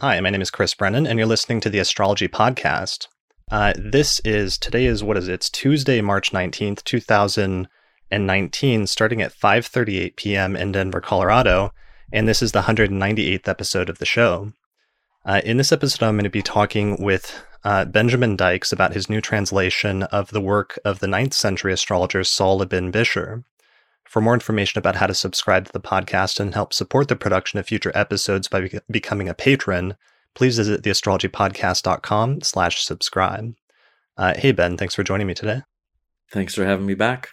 Hi, my name is Chris Brennan, and you're listening to The Astrology Podcast. It's Tuesday, March 19th, 2019, starting at 5:38 p.m. in Denver, Colorado, and this is the 198th episode of the show. In this episode, I'm going to be talking with Benjamin Dykes about his new translation of the work of the 9th century astrologer Sahl ibn Bishr. For more information about how to subscribe to the podcast and help support the production of future episodes by becoming a patron, please visit theastrologypodcast.com/subscribe. Hey, Ben, thanks for joining me today. Thanks for having me back.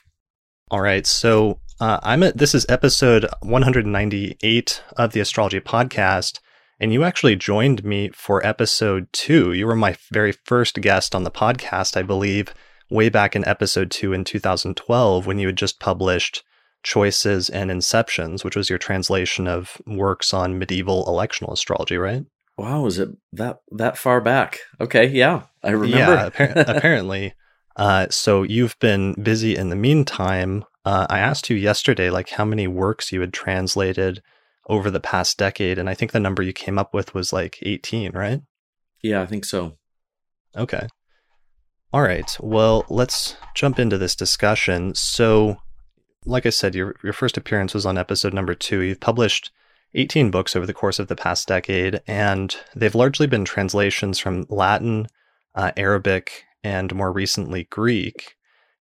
All right, so this is episode 198 of the Astrology Podcast, and you actually joined me for episode 2. You were my very first guest on the podcast, I believe, way back in episode 2 in 2012 when you had just published Choices and Inceptions, which was your translation of works on medieval electional astrology, right? Wow, was it that far back? Okay, yeah, I remember. Yeah, apparently. So you've been busy in the meantime. I asked you yesterday, how many works you had translated over the past decade, and I think the number you came up with was 18, right? Yeah, I think so. Okay. All right. Well, let's jump into this discussion. So, like I said, your first appearance was on episode number 2. You've published 18 books over the course of the past decade, and they've largely been translations from Latin, Arabic, and more recently Greek.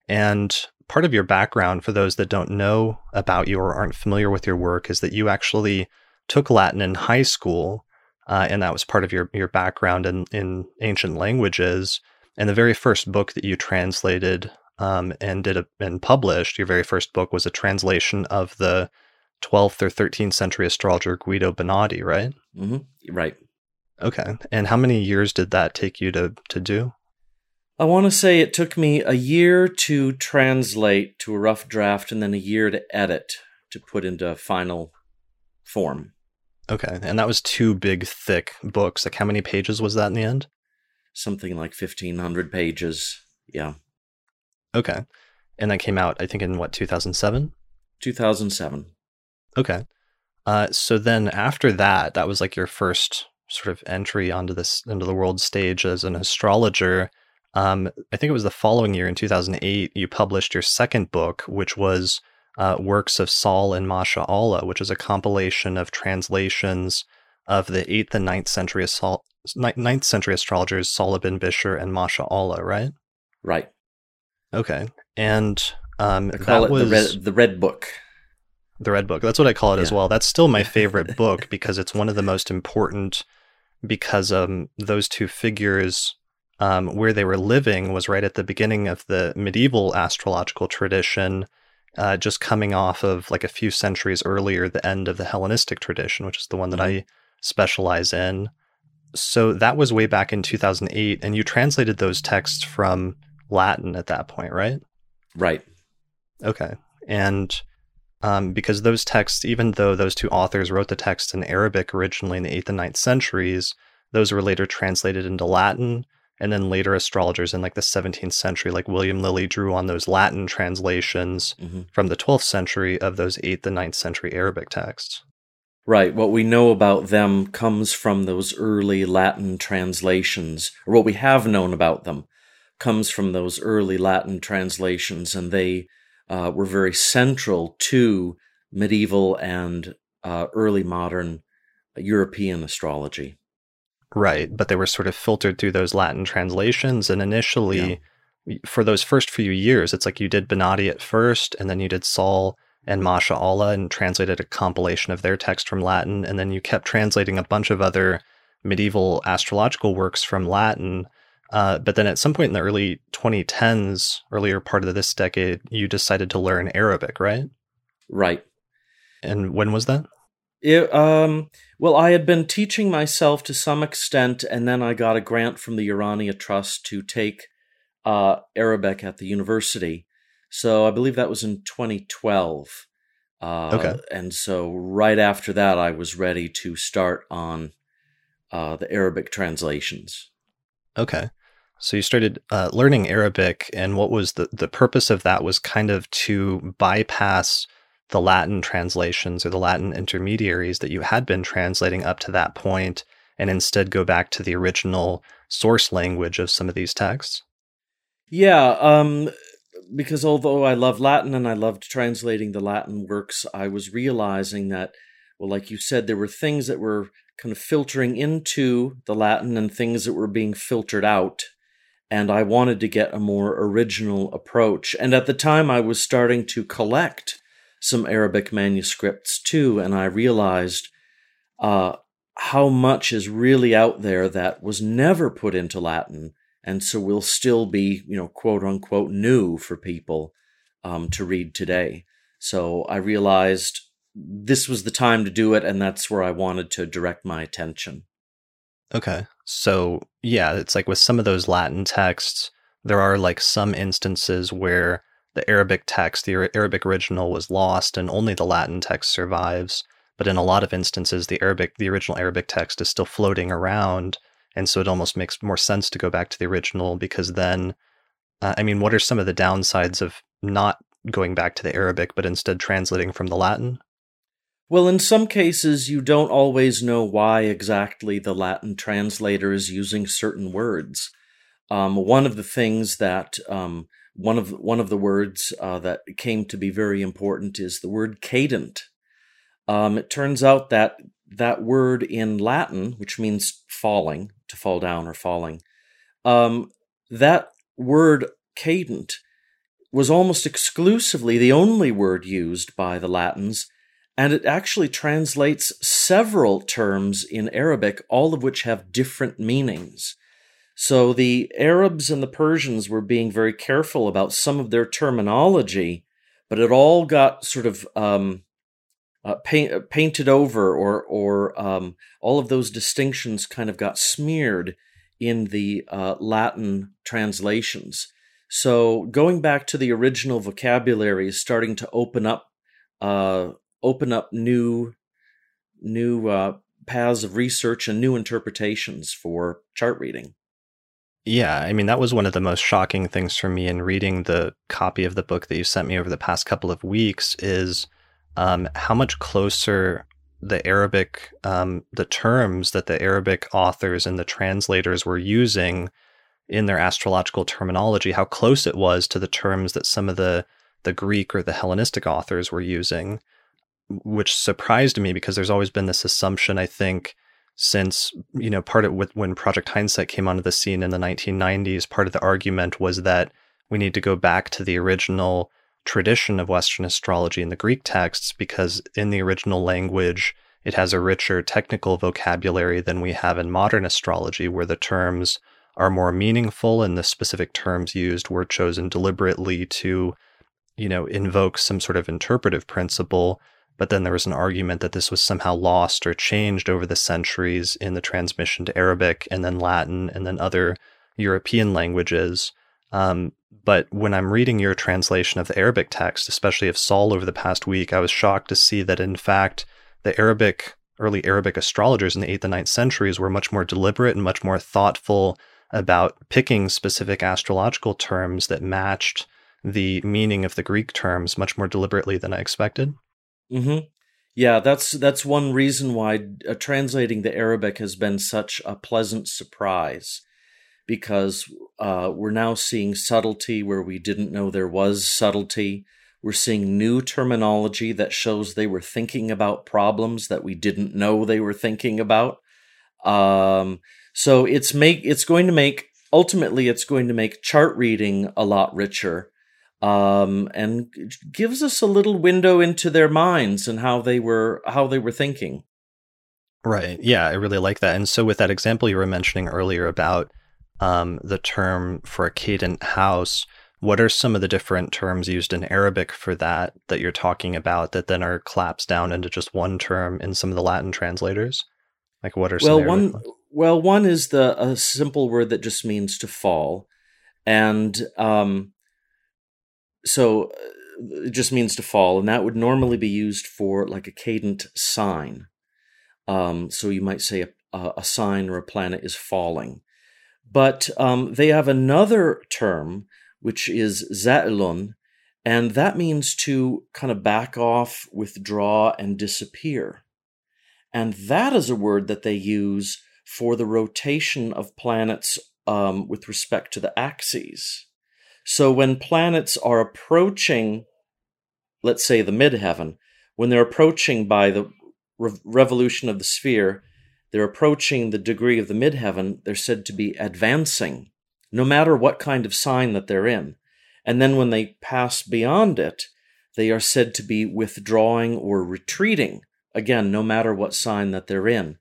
And part of your background, for those that don't know about you or aren't familiar with your work, is that you actually took Latin in high school, and that was part of your background in ancient languages. And the very first book that you translated and published, your very first book, was a translation of the 12th or 13th century astrologer Guido Bonatti, right? Mm-hmm. Right. Okay. And how many years did that take you to do? I want to say it took me a year to translate to a rough draft and then a year to edit to put into final form. Okay. And that was 2 big, thick books. How many pages was that in the end? Something like 1,500 pages. Yeah. Okay. And that came out, I think, in 2007? 2007. Okay. So then after that was your first sort of entry into the world stage as an astrologer. I think it was the following year, in 2008, you published your second book, which was Works of Sahl and Masha'allah, which is a compilation of translations of the 8th and 9th century astrologers Sahl ibn Bishr and Masha'allah, right? Right. Okay. And the Red Book. The Red Book. That's what I call it as well. That's still my favorite book because it's one of the most important, because those 2 figures, where they were living was right at the beginning of the medieval astrological tradition, just coming off of a few centuries earlier, the end of the Hellenistic tradition, which is the one that I specialize in. So that was way back in 2008, and you translated those texts from Latin at that point, right? Right. Okay. And because those texts, even though those 2 authors wrote the texts in Arabic originally in the 8th and 9th centuries, those were later translated into Latin, and then later astrologers in the 17th century, William Lilly, drew on those Latin translations from the 12th century of those 8th and 9th century Arabic texts. Right. What we know about them comes from those early Latin translations, or what we have known about them comes from those early Latin translations, and they were very central to medieval and early modern European astrology. Right, but they were sort of filtered through those Latin translations, and initially, for those first few years, it's you did Bonatti at first, and then you did Sahl and Masha'allah and translated a compilation of their text from Latin, and then you kept translating a bunch of other medieval astrological works from Latin. But then at some point in the early 2010s, earlier part of this decade, you decided to learn Arabic, right? Right. And when was that? Well, I had been teaching myself to some extent, and then I got a grant from the Urania Trust to take Arabic at the university. So I believe that was in 2012. Okay. And so right after that, I was ready to start on the Arabic translations. Okay. So you started learning Arabic, and what was the purpose of that was kind of to bypass the Latin translations or the Latin intermediaries that you had been translating up to that point, and instead go back to the original source language of some of these texts? Yeah, because although I love Latin and I loved translating the Latin works, I was realizing that, well, like you said, there were things that were kind of filtering into the Latin and things that were being filtered out. And I wanted to get a more original approach. And at the time, I was starting to collect some Arabic manuscripts too. And I realized how much is really out there that was never put into Latin. And so will still be, you know, quote unquote, new for people to read today. So I realized this was the time to do it. And that's where I wanted to direct my attention. Okay. So yeah, it's like with some of those Latin texts, there are like some instances where the Arabic text, the Arabic original was lost and only the Latin text survives. But in a lot of instances, the original Arabic text is still floating around. And so it almost makes more sense to go back to the original because then, what are some of the downsides of not going back to the Arabic, but instead translating from the Latin? Well, in some cases, you don't always know why exactly the Latin translator is using certain words. One of the things that, one of the words that came to be very important is the word cadent. It turns out that that word in Latin, which means falling, to fall down or falling, that word cadent was almost exclusively the only word used by the Latins. And it actually translates several terms in Arabic, all of which have different meanings. So the Arabs and the Persians were being very careful about some of their terminology, but it all got sort of painted over, or all of those distinctions kind of got smeared in the Latin translations. So going back to the original vocabulary is starting to open up new paths of research and new interpretations for chart reading. Yeah, I mean, that was one of the most shocking things for me in reading the copy of the book that you sent me over the past couple of weeks is how much closer the Arabic, the terms that the Arabic authors and the translators were using in their astrological terminology, how close it was to the terms that some of the Greek or the Hellenistic authors were using, which surprised me because there's always been this assumption, I think, since, you know, part of when Project Hindsight came onto the scene in the 1990s, part of the argument was that we need to go back to the original tradition of Western astrology in the Greek texts, because in the original language, it has a richer technical vocabulary than we have in modern astrology, where the terms are more meaningful and the specific terms used were chosen deliberately to, you know, invoke some sort of interpretive principle. But then there was an argument that this was somehow lost or changed over the centuries in the transmission to Arabic and then Latin and then other European languages. But when I'm reading your translation of the Arabic text, especially of Sahl over the past week, I was shocked to see that, in fact, the early Arabic astrologers in the 8th and 9th centuries were much more deliberate and much more thoughtful about picking specific astrological terms that matched the meaning of the Greek terms much more deliberately than I expected. Mm-hmm. Yeah, that's one reason why translating the Arabic has been such a pleasant surprise, because we're now seeing subtlety where we didn't know there was subtlety. We're seeing new terminology that shows they were thinking about problems that we didn't know they were thinking about. So it's going to make chart reading a lot richer. And gives us a little window into their minds and how they were thinking. Right. Yeah, I really like that. And so with that example you were mentioning earlier about the term for a cadent house, what are some of the different terms used in Arabic for that you're talking about that then are collapsed down into just one term in some of the Latin translators? Like what are some Arabic ones? Well, one is a simple word that just means to fall. And so it just means to fall, and that would normally be used for like a cadent sign. So you might say a sign or a planet is falling. But they have another term, which is za'lun, and that means to kind of back off, withdraw, and disappear. And that is a word that they use for the rotation of planets with respect to the axes. So when planets are approaching, let's say, the midheaven, when they're approaching by the revolution of the sphere, they're approaching the degree of the midheaven, they're said to be advancing, no matter what kind of sign that they're in. And then when they pass beyond it, they are said to be withdrawing or retreating, again, no matter what sign that they're in.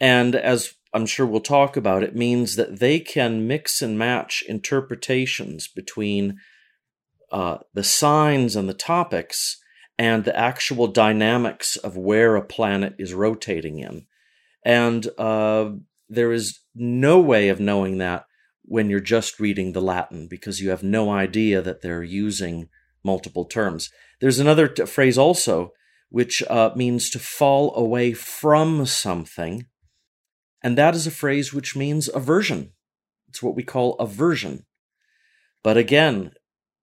And as I'm sure we'll talk about, it means that they can mix and match interpretations between the signs and the topics and the actual dynamics of where a planet is rotating in. And there is no way of knowing that when you're just reading the Latin, because you have no idea that they're using multiple terms. There's another phrase also, which means to fall away from something. And that is a phrase which means aversion. It's what we call aversion. But again,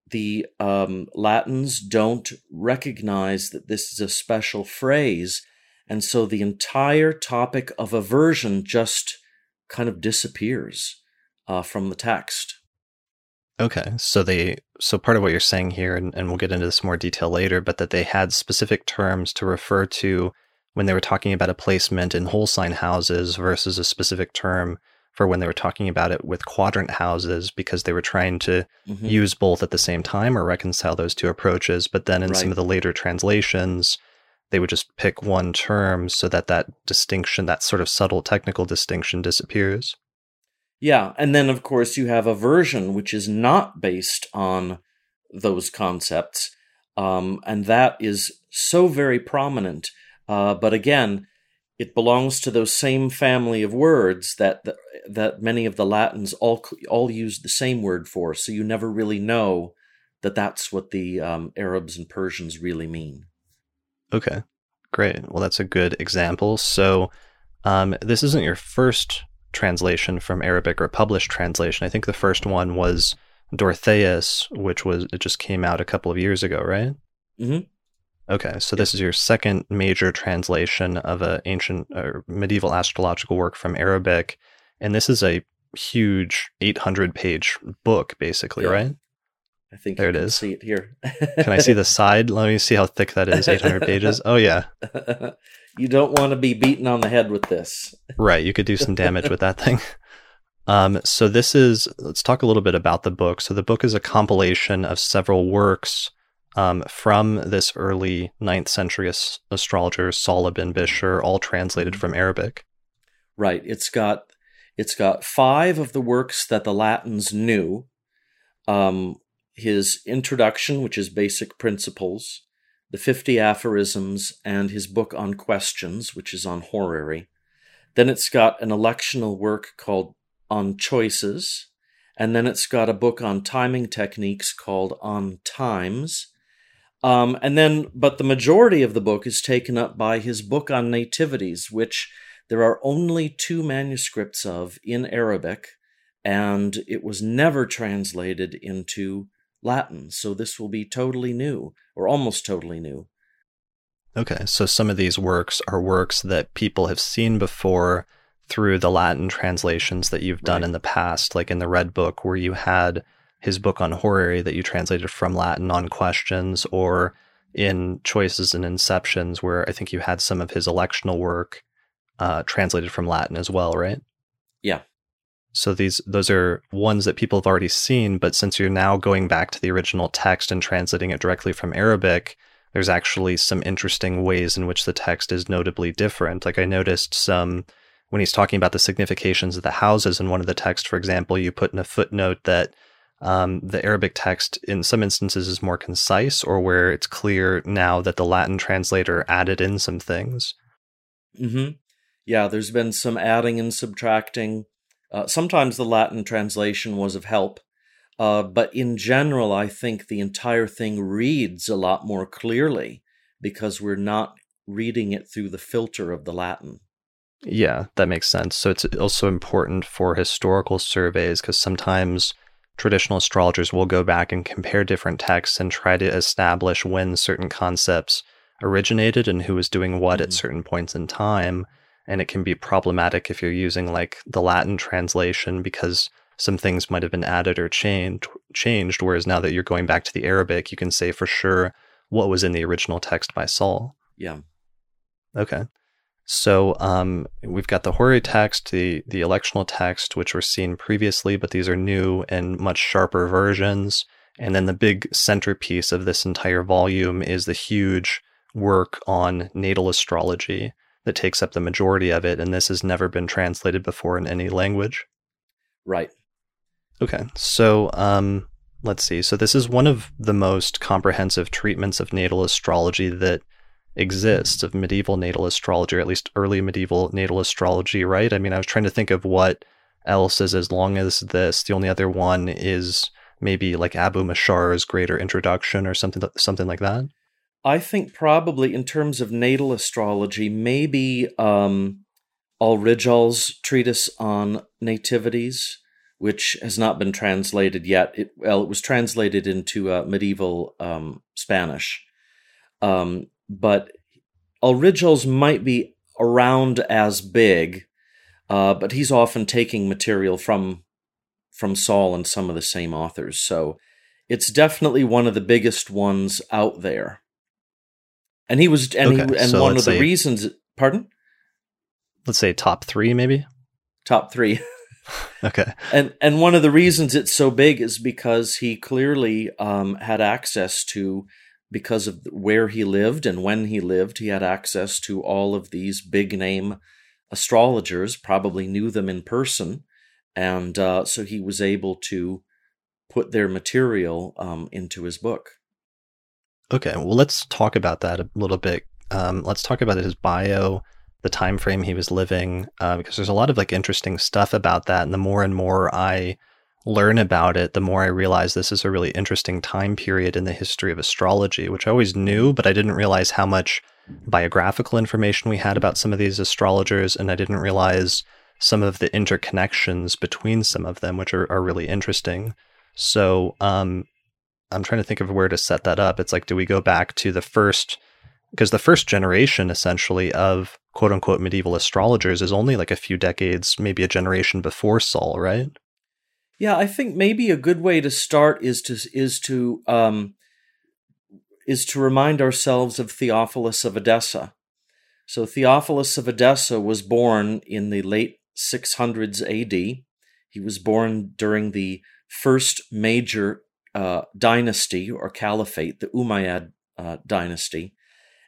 the Latins don't recognize that this is a special phrase. And so the entire topic of aversion just kind of disappears from the text. Okay, so part of what you're saying here, and we'll get into this in more detail later, but that they had specific terms to refer to when they were talking about a placement in whole sign houses versus a specific term for when they were talking about it with quadrant houses, because they were trying to use both at the same time or reconcile those two approaches. But then in some of the later translations, they would just pick one term so that that distinction, that sort of subtle technical distinction, disappears. Yeah. And then, of course, you have aversion, which is not based on those concepts. And that is so very prominent. But again, it belongs to those same family of words that that many of the Latins all used the same word for. So you never really know that that's what the Arabs and Persians really mean. Okay, great. Well, that's a good example. So this isn't your first translation from Arabic or published translation. I think the first one was Dorotheus, which it just came out a couple of years ago, right? Mm-hmm. Okay, so this is your second major translation of an ancient or medieval astrological work from Arabic, and this is a huge 800-page book, basically, right? I think there it is. See it here. Can I see the side? Let me see how thick that is. 800 pages. Oh yeah. You don't want to be beaten on the head with this, right? You could do some damage with that thing. So let's talk a little bit about the book. So the book is a compilation of several works from this early 9th century astrologer Sahl ibn Bishr, all translated from Arabic. Right. It's got five of the works that the Latins knew. His introduction, which is basic principles, the 50 aphorisms, and his book on questions, which is on horary. Then it's got an electional work called On Choices, and then it's got a book on timing techniques called On Times. But the majority of the book is taken up by his book on nativities, which there are only two manuscripts of in Arabic, and it was never translated into Latin. So this will be totally new, or almost totally new. Okay, so some of these works are works that people have seen before through the Latin translations that you've done in the past, like in the Red Book, where you had his book on horary that you translated from Latin on questions, or in Choices and Inceptions, where I think you had some of his electional work translated from Latin as well, right? Yeah. So those are ones that people have already seen, but since you're now going back to the original text and translating it directly from Arabic, there's actually some interesting ways in which the text is notably different. Like I noticed some, when he's talking about the significations of the houses in one of the texts, for example, you put in a footnote that the Arabic text in some instances is more concise, or where it's clear now that the Latin translator added in some things. Mm-hmm. Yeah, there's been some adding and subtracting. Sometimes the Latin translation was of help, but in general, I think the entire thing reads a lot more clearly because we're not reading it through the filter of the Latin. Yeah, that makes sense. So it's also important for historical surveys, because sometimes traditional astrologers will go back and compare different texts and try to establish when certain concepts originated and who was doing what at certain points in time. And it can be problematic if you're using like the Latin translation, because some things might have been added or changed, whereas now that you're going back to the Arabic, you can say for sure what was in the original text by Sahl. Yeah. Okay. So we've got the horary text, the electional text, which were seen previously, but these are new and much sharper versions. And then the big centerpiece of this entire volume is the huge work on natal astrology that takes up the majority of it, and this has never been translated before in any language. Right. Okay, so let's see. So this is one of the most comprehensive treatments of natal astrology that exists, of medieval natal astrology, or at least early medieval natal astrology, right? I mean, I was trying to think of what else is as long as this. The only other one is maybe like Abu Mashar's Greater Introduction or something like that. I think probably in terms of natal astrology, maybe Al-Rijal's treatise on nativities, which has not been translated yet. It was translated into medieval Spanish. But Al-Rijal's might be around as big, but he's often taking material from Sahl and some of the same authors. So it's definitely one of the biggest ones out there. And he was, and, okay, he, and so one of the reasons, pardon? Let's say top three, maybe? Top three. Okay. And one of the reasons it's so big is because he clearly had access to, because of where he lived and when he lived, he had access to all of these big name astrologers, probably knew them in person. And so he was able to put their material into his book. Okay, well, let's talk about that a little bit. Let's talk about his bio, the time frame he was living, because there's a lot of like interesting stuff about that. And the more and more I learn about it, the more I realize this is a really interesting time period in the history of astrology, which I always knew, but I didn't realize how much biographical information we had about some of these astrologers. And I didn't realize some of the interconnections between some of them, which are really interesting. So I'm trying to think of where to set that up. It's like, do we go back to the first, because the first generation essentially of quote unquote medieval astrologers is only like a few decades, maybe a generation before Sahl, right? Yeah, I think maybe a good way to start is to remind ourselves of Theophilus of Edessa. So Theophilus of Edessa was born in the late 600s AD. He was born during the first major dynasty or caliphate, the Umayyad dynasty.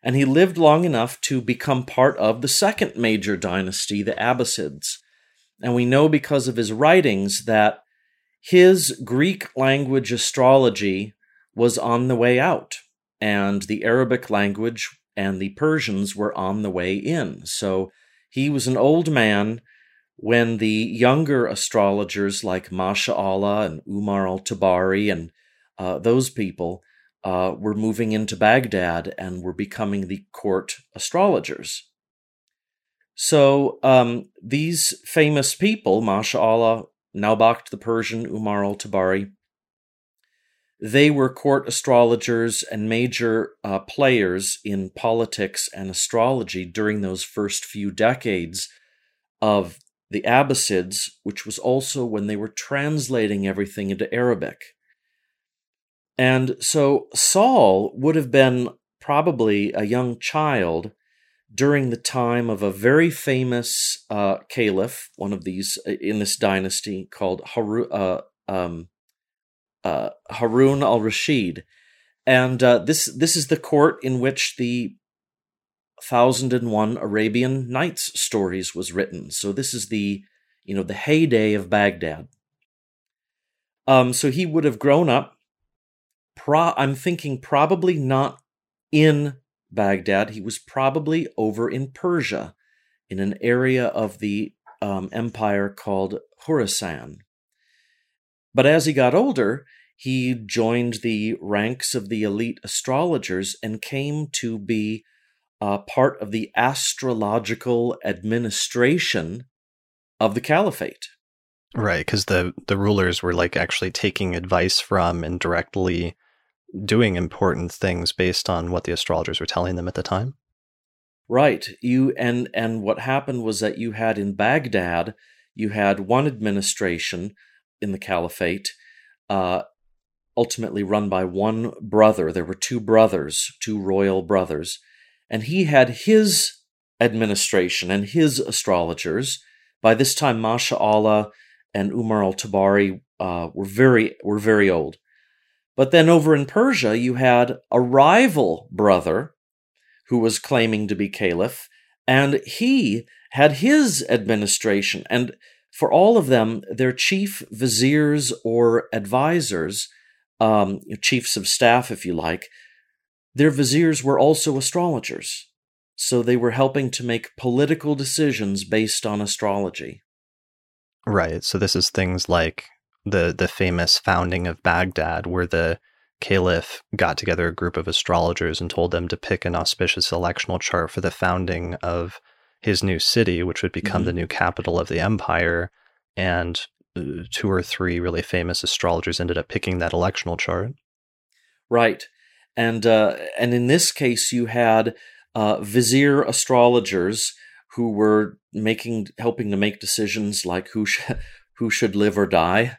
And he lived long enough to become part of the second major dynasty, the Abbasids. And we know because of his writings that his Greek language astrology was on the way out, and the Arabic language and the Persians were on the way in. So he was an old man when the younger astrologers like Masha'allah and Umar al-Tabari and those people were moving into Baghdad and were becoming the court astrologers. So these famous people, Masha'allah, Naubakht the Persian, Umar al-Tabari, they were court astrologers and major players in politics and astrology during those first few decades of the Abbasids, which was also when they were translating everything into Arabic. And so Sahl would have been probably a young child during the time of a very famous caliph, one of these in this dynasty, called Harun al-Rashid. And this is the court in which the 1001 Arabian Nights stories was written. So this is the, you know, the heyday of Baghdad. So he would have grown up, I'm thinking probably not in Baghdad. He was probably over in Persia, in an area of the empire called Khurasan. But as he got older, he joined the ranks of the elite astrologers and came to be part of the astrological administration of the caliphate. Right, because the rulers were like actually taking advice from and directly doing important things based on what the astrologers were telling them at the time. Right. And what happened was that you had in Baghdad, you had one administration in the caliphate, ultimately run by one brother. There were two brothers, two royal brothers, and he had his administration and his astrologers. By this time, Masha'allah and Umar al-Tabari were very old. But then over in Persia, you had a rival brother who was claiming to be caliph, and he had his administration. And for all of them, their chief viziers or advisors, chiefs of staff, if you like, their viziers were also astrologers. So they were helping to make political decisions based on astrology. Right. So this is things like the famous founding of Baghdad, where the caliph got together a group of astrologers and told them to pick an auspicious electional chart for the founding of his new city, which would become the new capital of the empire. And two or three really famous astrologers ended up picking that electional chart. Right. And in this case, you had vizier astrologers who were helping to make decisions like who should live or die,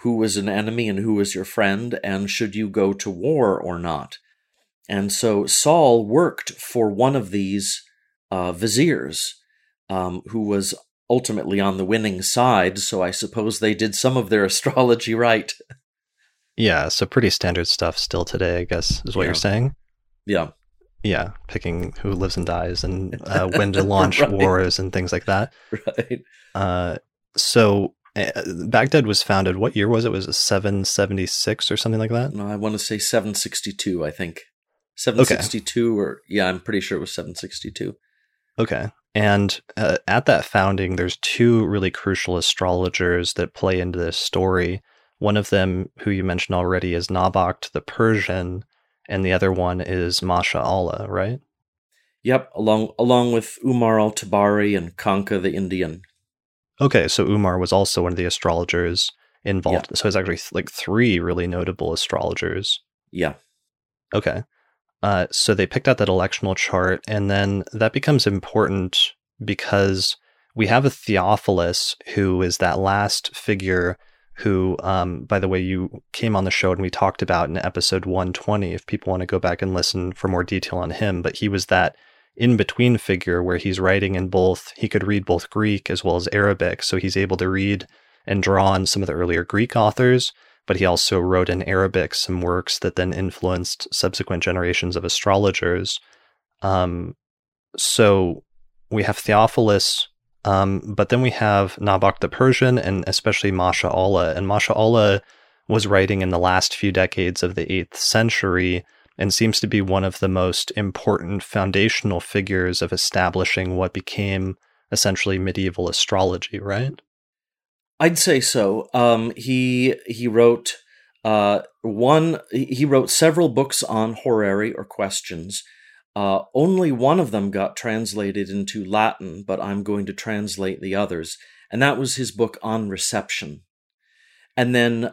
who was an enemy and who was your friend, and should you go to war or not. And so Sahl worked for one of these viziers, who was ultimately on the winning side. So I suppose they did some of their astrology right. Yeah, so pretty standard stuff still today, I guess, is what you're saying. Yeah. Yeah, picking who lives and dies and when to launch right. wars and things like that. Right. So Baghdad was founded, what year was it? Was it 776 or something like that? No, I want to say 762, I think. 762 okay. I'm pretty sure it was 762. Okay. And at that founding, there's two really crucial astrologers that play into this story. One of them, who you mentioned already, is Naubakht the Persian, and the other one is Masha'allah, right? Yep, along with Umar al-Tabari and Kanka the Indian. Okay, so Umar was also one of the astrologers involved. Yeah. So it's actually three really notable astrologers. Yeah. Okay. So they picked out that electional chart, and then that becomes important because we have a Theophilus, who is that last figure who, by the way, you came on the show and we talked about in episode 120, if people want to go back and listen for more detail on him. But he was that in-between figure where he's writing he could read both Greek as well as Arabic. So he's able to read and draw on some of the earlier Greek authors, but he also wrote in Arabic some works that then influenced subsequent generations of astrologers. So we have Theophilus, but then we have Naubakht the Persian and especially Masha'allah. And Masha'allah was writing in the last few decades of the 8th century and seems to be one of the most important foundational figures of establishing what became essentially medieval astrology, right? I'd say so. He wrote several books on horary or questions. Only one of them got translated into Latin, but I'm going to translate the others. And that was his book on reception. And then,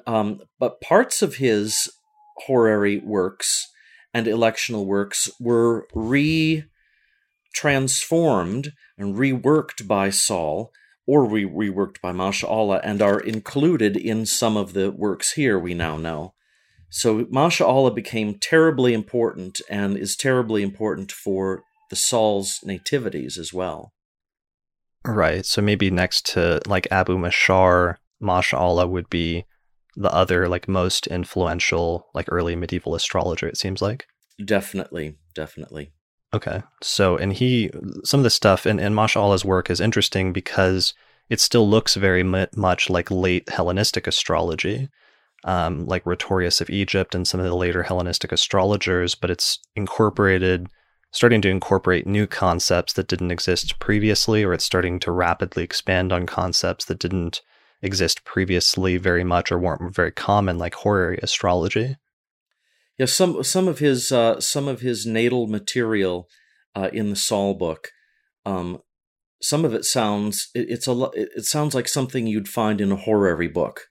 but parts of his horary works and electional works were retransformed and reworked by Sahl, or reworked by Masha'allah, and are included in some of the works here we now know. So Masha'allah became terribly important and is terribly important for the Sahl's nativities as well. Right. So maybe next to Abu Mashar, Masha'allah would be the other most influential early medieval astrologer, it seems like. Definitely. Definitely. Okay. So some of the stuff in Masha'allah's work is interesting because it still looks very much like late Hellenistic astrology. Like Rhetorius of Egypt and some of the later Hellenistic astrologers, but it's starting to incorporate new concepts that didn't exist previously, or it's starting to rapidly expand on concepts that didn't exist previously very much or weren't very common, like horary astrology. Yeah, some of his natal material in the Sahl book, some of it sounds like something you'd find in a horary book.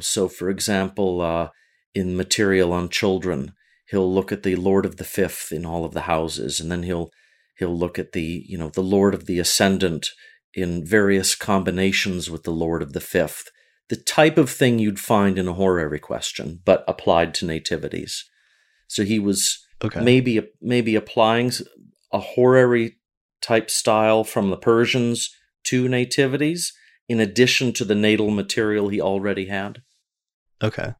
So for example, in material on children, he'll look at the Lord of the Fifth in all of the houses, and then he'll He'll look at the, you know, the Lord of the Ascendant in various combinations with the Lord of the Fifth, the type of thing you'd find in a horary question, but applied to nativities. So he was maybe applying a horary type style from the Persians to nativities, in addition to the natal material he already had. Okay.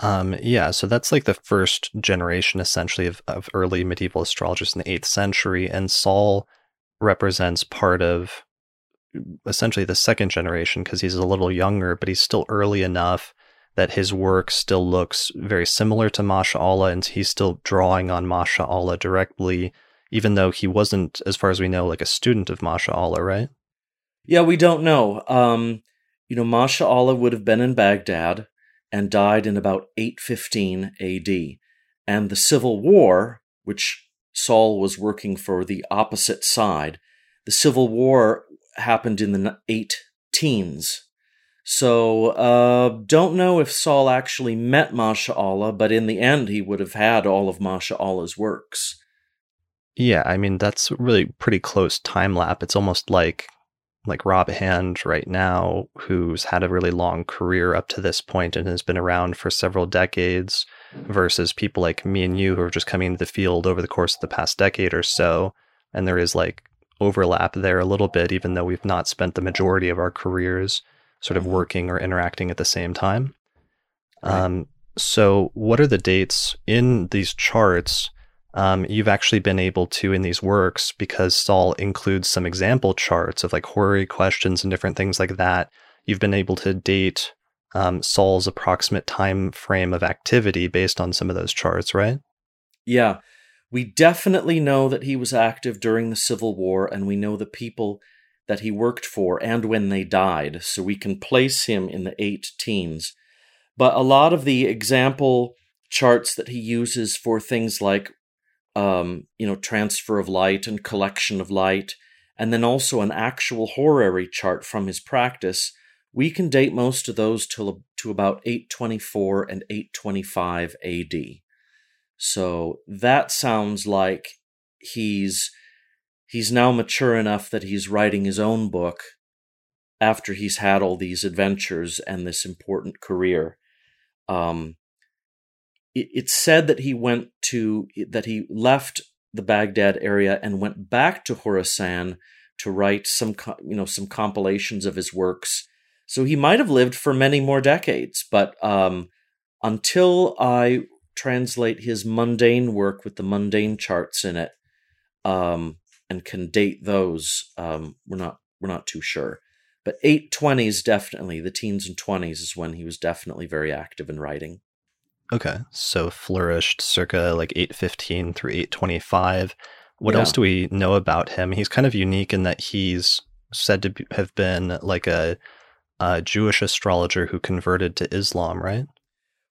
So that's like the first generation, essentially, of early medieval astrologers in the 8th century, and Sahl represents part of essentially the second generation because he's a little younger, but he's still early enough that his work still looks very similar to Masha'allah, and he's still drawing on Masha'allah directly, even though he wasn't, as far as we know, like a student of Masha'allah, right? Yeah, we don't know. Masha'allah would have been in Baghdad and died in about 815 AD. And the Civil War, which Sahl was working for the opposite side, the Civil War happened in the 810s. So don't know if Sahl actually met Masha'allah, but in the end he would have had all of Masha'allah's works. Yeah, I mean, that's really pretty close time lap. It's almost like Rob Hand right now, who's had a really long career up to this point and has been around for several decades, versus people like me and you who are just coming into the field over the course of the past decade or so. And there is like overlap there a little bit, even though we've not spent the majority of our careers sort of working or interacting at the same time. Right. So what are the dates in these charts? You've actually been able to, in these works, because Sahl includes some example charts of like horary questions and different things like that, you've been able to date Sahl's approximate time frame of activity based on some of those charts, right? Yeah. We definitely know that he was active during the Civil War, and we know the people that he worked for and when they died, so we can place him in the 810s. But a lot of the example charts that he uses for things like transfer of light and collection of light, and then also an actual horary chart from his practice, we can date most of those to about 824 and 825 AD. So that sounds like he's now mature enough that he's writing his own book after he's had all these adventures and this important career. It's said that he left the Baghdad area and went back to Khurasan to write some compilations of his works. So he might have lived for many more decades, but until I translate his mundane work with the mundane charts in it and can date those, we're not too sure. But 820s definitely, the teens and 20s is when he was definitely very active in writing. Okay, so flourished circa like 815 through 825. What else do we know about him? He's kind of unique in that he's said to have been like a Jewish astrologer who converted to Islam, right?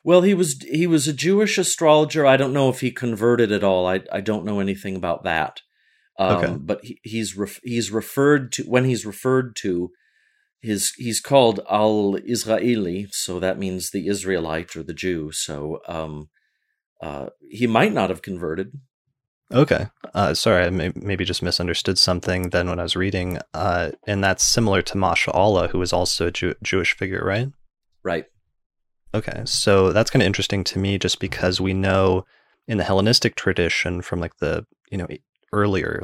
Well, he was a Jewish astrologer. I don't know if he converted at all. I don't know anything about that. But he's referred to. He's called Al-Israeli, so that means the Israelite or the Jew. So he might not have converted. Okay. Sorry, I maybe just misunderstood something then when I was reading. And that's similar to Masha'allah, who was also a Jewish figure, right? Right. Okay. So that's kind of interesting to me just because we know in the Hellenistic tradition from like the, you know, earlier,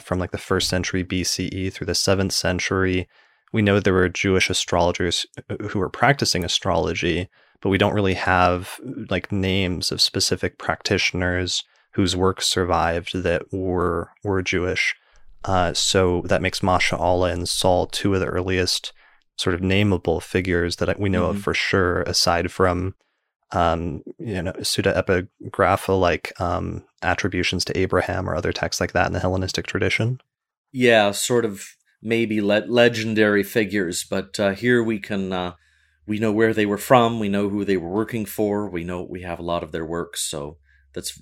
from like the 1st century BCE through the 7th century, we know there were Jewish astrologers who were practicing astrology, but we don't really have like names of specific practitioners whose works survived that were Jewish. So that makes Masha'allah and Sahl two of the earliest sort of nameable figures that we know of for sure, aside from pseudo-epigrapha like attributions to Abraham or other texts like that in the Hellenistic tradition. Yeah, sort of. Maybe legendary figures, but here we know where they were from, we know who they were working for, we have a lot of their works, so that's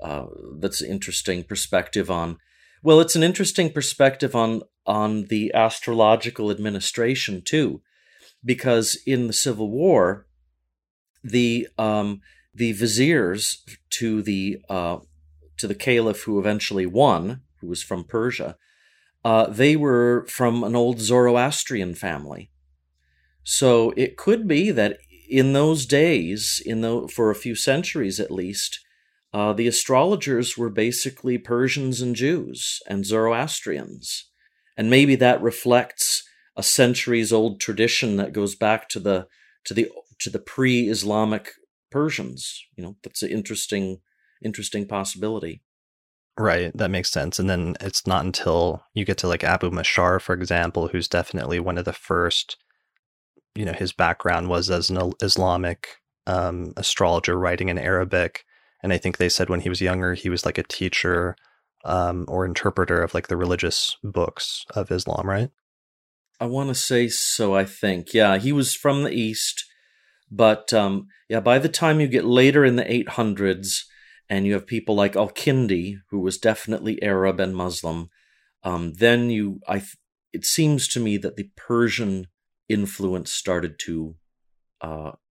an interesting perspective on. Well, it's an interesting perspective on the astrological administration too, because in the Civil War, the viziers to the caliph who eventually won who was from Persia, they were from an old Zoroastrian family. So it could be that in those days, for a few centuries at least, the astrologers were basically Persians and Jews and Zoroastrians. And maybe that reflects a centuries-old tradition that goes back to the pre-Islamic Persians. You know, that's an interesting possibility. Right, that makes sense. And then it's not until you get to like Abu Mashar, for example, who's definitely one of the first. You know, his background was as an Islamic astrologer writing in Arabic, and I think they said when he was younger, he was like a teacher or interpreter of like the religious books of Islam. Right? I want to say so. I think, yeah, he was from the East. But yeah, by the time you get later in the 800s and you have people like Al-Kindi, who was definitely Arab and Muslim, then it seems to me that the Persian influence started to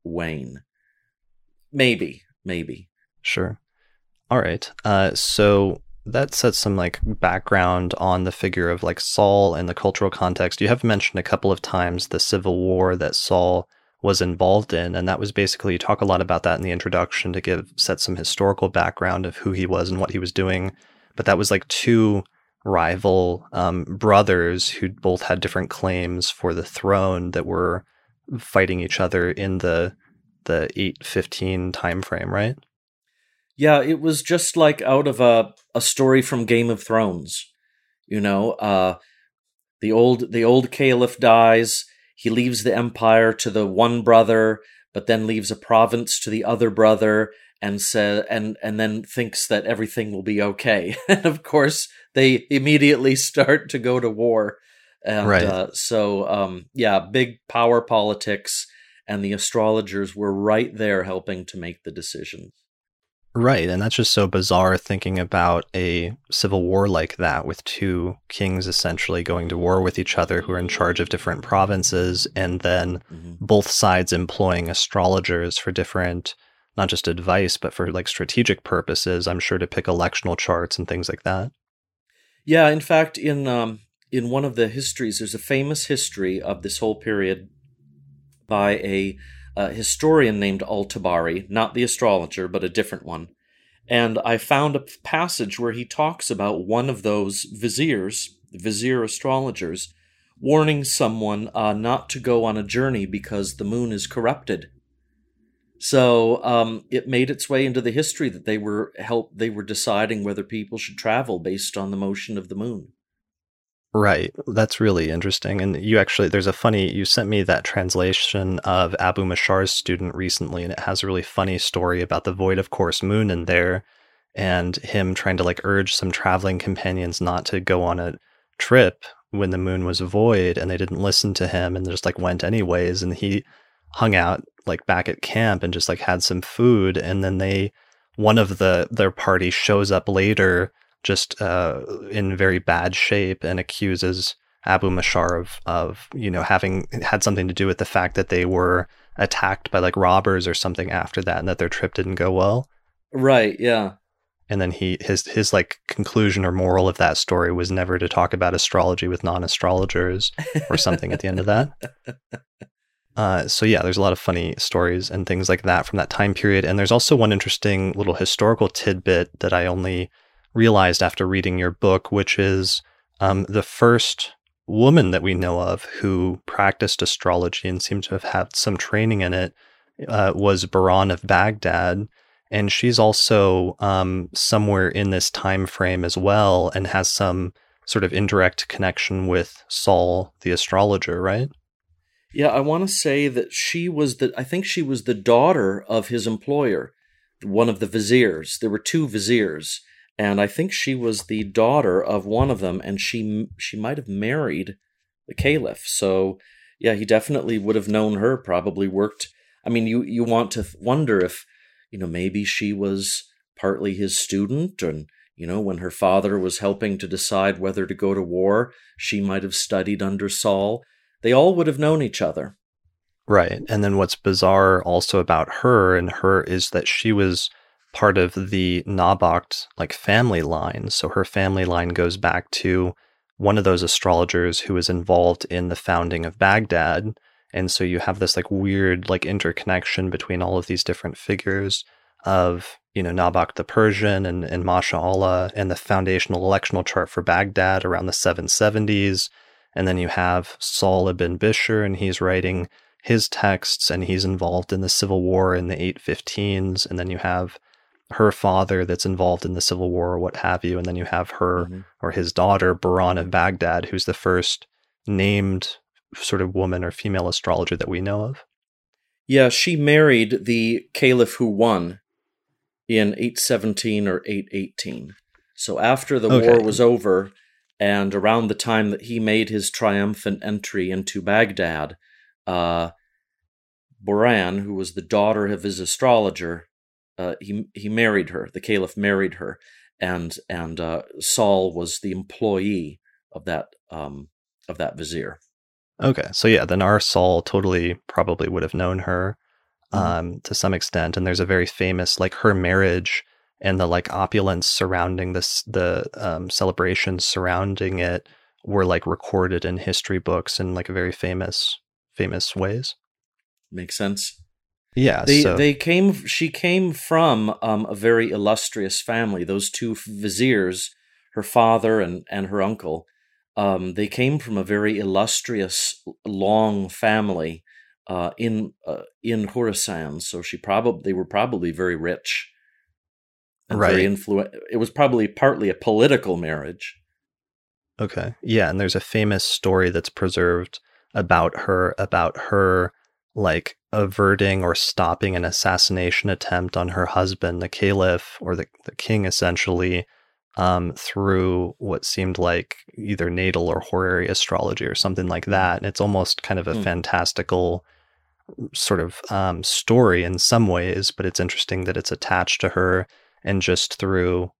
wane. Maybe. Sure. All right. So that sets some like background on the figure of like Sahl and the cultural context. You have mentioned a couple of times the civil war that Sahl was involved in, and that was basically, you talk a lot about that in the introduction to set some historical background of who he was and what he was doing, but that was like two rival brothers who both had different claims for the throne that were fighting each other in the 815 time frame, right? Yeah, it was just like out of a story from Game of Thrones. You know, the old caliph dies. He leaves the empire to the one brother, but then leaves a province to the other brother and then thinks that everything will be okay. And of course, they immediately start to go to war. And right. Yeah, big power politics, and the astrologers were right there helping to make the decisions. Right, and that's just so bizarre thinking about a civil war like that with two kings essentially going to war with each other who are in charge of different provinces, and then both sides employing astrologers for different, not just advice, but for like strategic purposes, I'm sure to pick electional charts and things like that. Yeah, in fact, in one of the histories, there's a famous history of this whole period by a historian named al-Tabari, not the astrologer, but a different one. And I found a passage where he talks about one of those vizier astrologers, warning someone not to go on a journey because the moon is corrupted. So it made its way into the history that they were deciding whether people should travel based on the motion of the moon. Right. That's really interesting. And you sent me that translation of Abu Mashar's student recently, and it has a really funny story about the void of course moon in there and him trying to like urge some traveling companions not to go on a trip when the moon was void, and they didn't listen to him and just like went anyways. And he hung out like back at camp and just like had some food. And then one of their party shows up later just in very bad shape and accuses Abu Mashar of you know, having had something to do with the fact that they were attacked by like robbers or something after that, and that their trip didn't go well. Right, yeah. And then his like conclusion or moral of that story was never to talk about astrology with non-astrologers or something at the end of that. So yeah, there's a lot of funny stories and things like that from that time period. And there's also one interesting little historical tidbit that I only realized after reading your book, which is the first woman that we know of who practiced astrology and seemed to have had some training in it was Buran of Baghdad. And she's also somewhere in this time frame as well, and has some sort of indirect connection with Sahl, the astrologer, right? Yeah, I want to say that I think she was the daughter of his employer, one of the viziers. There were two viziers. And I think she was the daughter of one of them, and she might have married the caliph. So, yeah, he definitely would have known her, probably worked. I mean, you want to wonder if, you know, maybe she was partly his student, and, you know, when her father was helping to decide whether to go to war, she might have studied under Sahl. They all would have known each other. Right. And then what's bizarre also about her is that she was part of the Naubakht family line. So her family line goes back to one of those astrologers who was involved in the founding of Baghdad. And so you have this weird interconnection between all of these different figures of, Naubakht the Persian and Masha'allah and the foundational electional chart for Baghdad around the 770s. And then you have Sahl ibn Bishr, and he's writing his texts, and he's involved in the civil war in the 815s. And then you have her father that's involved in the civil war or what have you. And then you have her or his daughter, Buran of Baghdad, who's the first named sort of woman or female astrologer that we know of. Yeah, she married the caliph who won in 817 or 818. So after the war was over, and around the time that he made his triumphant entry into Baghdad, Buran, who was the daughter of his astrologer, he married her. The caliph married her, and Sahl was the employee of that vizier. Okay, so yeah, then our Sahl totally probably would have known her to some extent, and there's a very famous her marriage and the opulence surrounding this, the celebrations surrounding it were recorded in history books in very famous ways. Makes sense. Yeah, she came from a very illustrious family. Those two viziers, her father and her uncle, they came from a very illustrious, long family in Khurasan. So they were probably very rich, and very influential. It was probably partly a political marriage. Okay, yeah, and there's a famous story that's preserved about her averting or stopping an assassination attempt on her husband, the caliph, or the king, essentially. Through what seemed like either natal or horary astrology or something like that. And it's almost kind of a fantastical sort of story in some ways, but it's interesting that it's attached to her. And just through,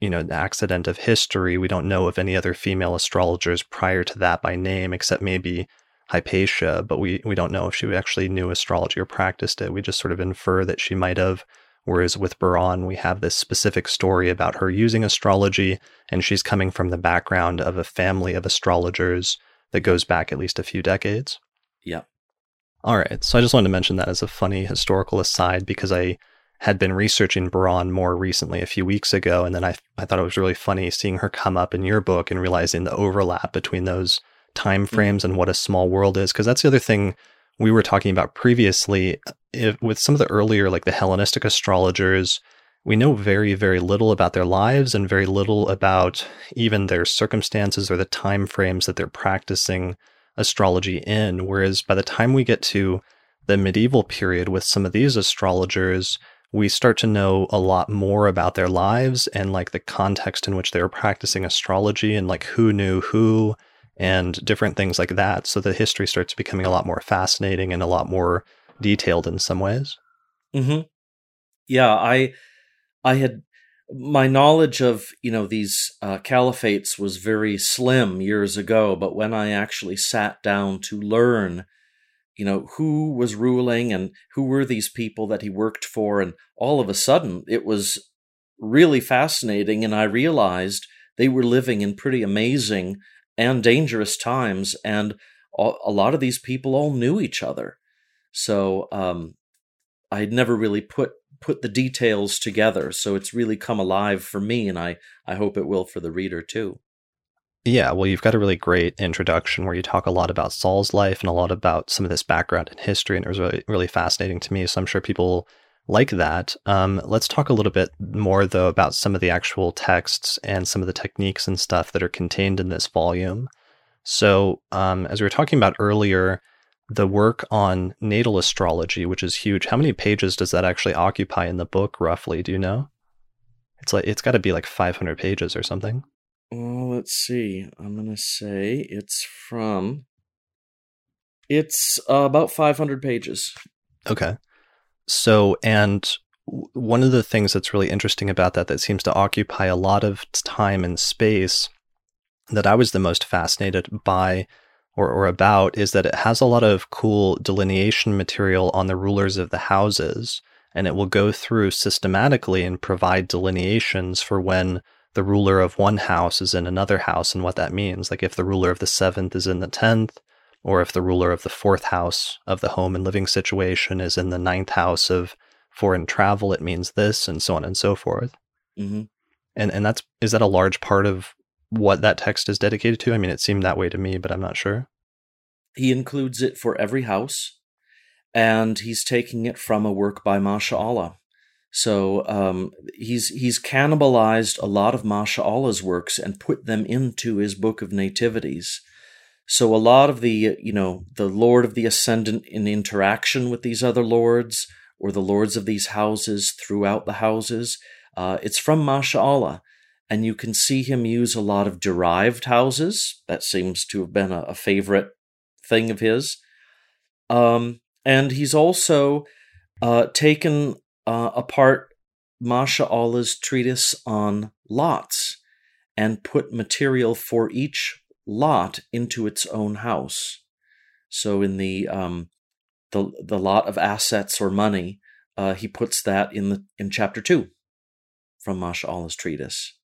the accident of history, we don't know of any other female astrologers prior to that by name, except maybe Hypatia, but we don't know if she actually knew astrology or practiced it. We just sort of infer that she might have. Whereas with Buran, we have this specific story about her using astrology, and she's coming from the background of a family of astrologers that goes back at least a few decades. Yeah. All right. So I just wanted to mention that as a funny historical aside, because I had been researching Buran more recently a few weeks ago, and then I thought it was really funny seeing her come up in your book and realizing the overlap between those time frames and what a small world is, because that's the other thing we were talking about previously. With some of the earlier, the Hellenistic astrologers, we know very, very little about their lives and very little about even their circumstances or the time frames that they're practicing astrology in. Whereas by the time we get to the medieval period with some of these astrologers, we start to know a lot more about their lives and the context in which they were practicing astrology and who knew who and different things like that. So the history starts becoming a lot more fascinating and a lot more detailed in some ways. Yeah, I had my knowledge of these caliphates was very slim years ago, but when I actually sat down to learn, who was ruling and who were these people that he worked for, and all of a sudden it was really fascinating, and I realized they were living in pretty amazing and dangerous times, and a lot of these people all knew each other. So I had never really put the details together. So it's really come alive for me, and I hope it will for the reader too. Yeah, well, you've got a really great introduction where you talk a lot about Sahl's life and a lot about some of this background in history, and it was really, really fascinating to me. So I'm sure people like that. Let's talk a little bit more, though, about some of the actual texts and some of the techniques and stuff that are contained in this volume. So as we were talking about earlier, the work on natal astrology, which is huge. How many pages does that actually occupy in the book, roughly? Do you know? It's got to be 500 pages or something. Well, let's see. I'm going to say it's about 500 pages. Okay. So, and one of the things that's really interesting about that seems to occupy a lot of time and space that I was the most fascinated by or about is that it has a lot of cool delineation material on the rulers of the houses. and it will go through systematically and provide delineations for when the ruler of one house is in another house and what that means. Like if the ruler of the 7th is in the 10th, or if the ruler of the 4th house of the home and living situation is in the 9th house of foreign travel, it means this, and so on and so forth. Mm-hmm. And is that a large part of what that text is dedicated to? I mean, it seemed that way to me, but I'm not sure. He includes it for every house, and he's taking it from a work by Masha'allah. So he's cannibalized a lot of Masha'Allah's works and put them into his Book of Nativities. So a lot of the, you know, the Lord of the Ascendant in interaction with these other lords, or the lords of these houses throughout the houses, it's from Masha'Allah. And you can see him use a lot of derived houses. That seems to have been a favorite thing of his. And he's also taken... apart Masha'Allah's treatise on lots and put material for each lot into its own house. So in the lot of assets or money, he puts that in chapter 2 from Masha'Allah's treatise.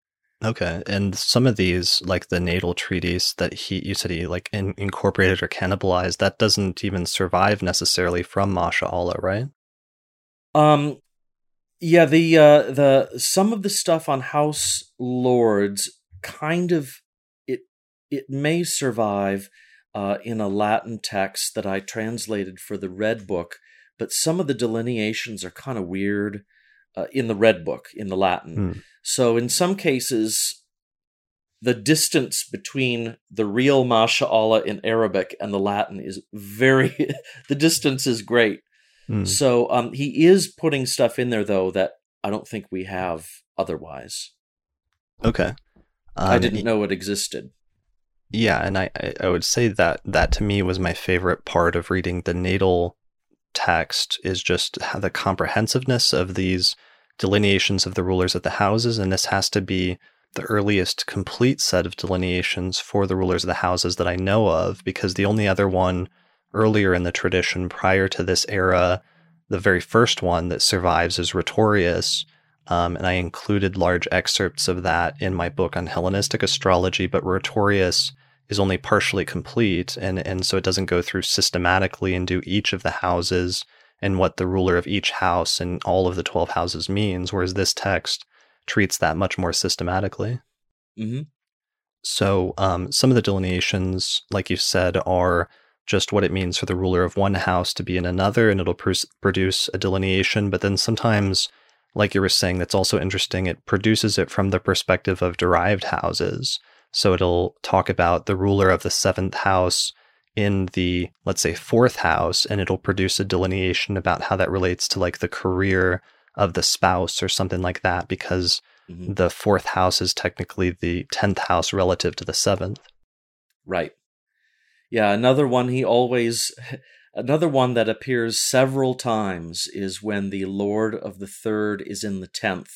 Okay, and some of these, like the natal treatise that he incorporated or cannibalized, that doesn't even survive necessarily from Masha'Allah, right? Yeah, the some of the stuff on house lords kind of it may survive in a Latin text that I translated for the Red Book, but some of the delineations are kind of weird in the Red Book in the Latin. Mm. So in some cases, the distance between the real Masha'Allah in Arabic and the Latin is very the distance is great. Mm. So he is putting stuff in there, though, that I don't think we have otherwise. Okay. I didn't know it existed. Yeah, and I would say that to me was my favorite part of reading the natal text, is just how the comprehensiveness of these delineations of the rulers of the houses, and this has to be the earliest complete set of delineations for the rulers of the houses that I know of, because the only other one earlier in the tradition, prior to this era, the very first one that survives is Rhetorius, and I included large excerpts of that in my book on Hellenistic astrology, but Rhetorius is only partially complete, and so it doesn't go through systematically and do each of the houses and what the ruler of each house and all of the 12 houses means, whereas this text treats that much more systematically. Mm-hmm. So some of the delineations, like you said, are just what it means for the ruler of one house to be in another, and it'll produce a delineation. But then sometimes, like you were saying, that's also interesting, it produces it from the perspective of derived houses. So it'll talk about the ruler of the 7th house in the, let's say, 4th house, and it'll produce a delineation about how that relates to like the career of the spouse or something like that, because mm-hmm. the 4th house is technically the 10th house relative to the 7th. Right. Yeah, another one that appears several times is when the Lord of the 3rd is in the 10th.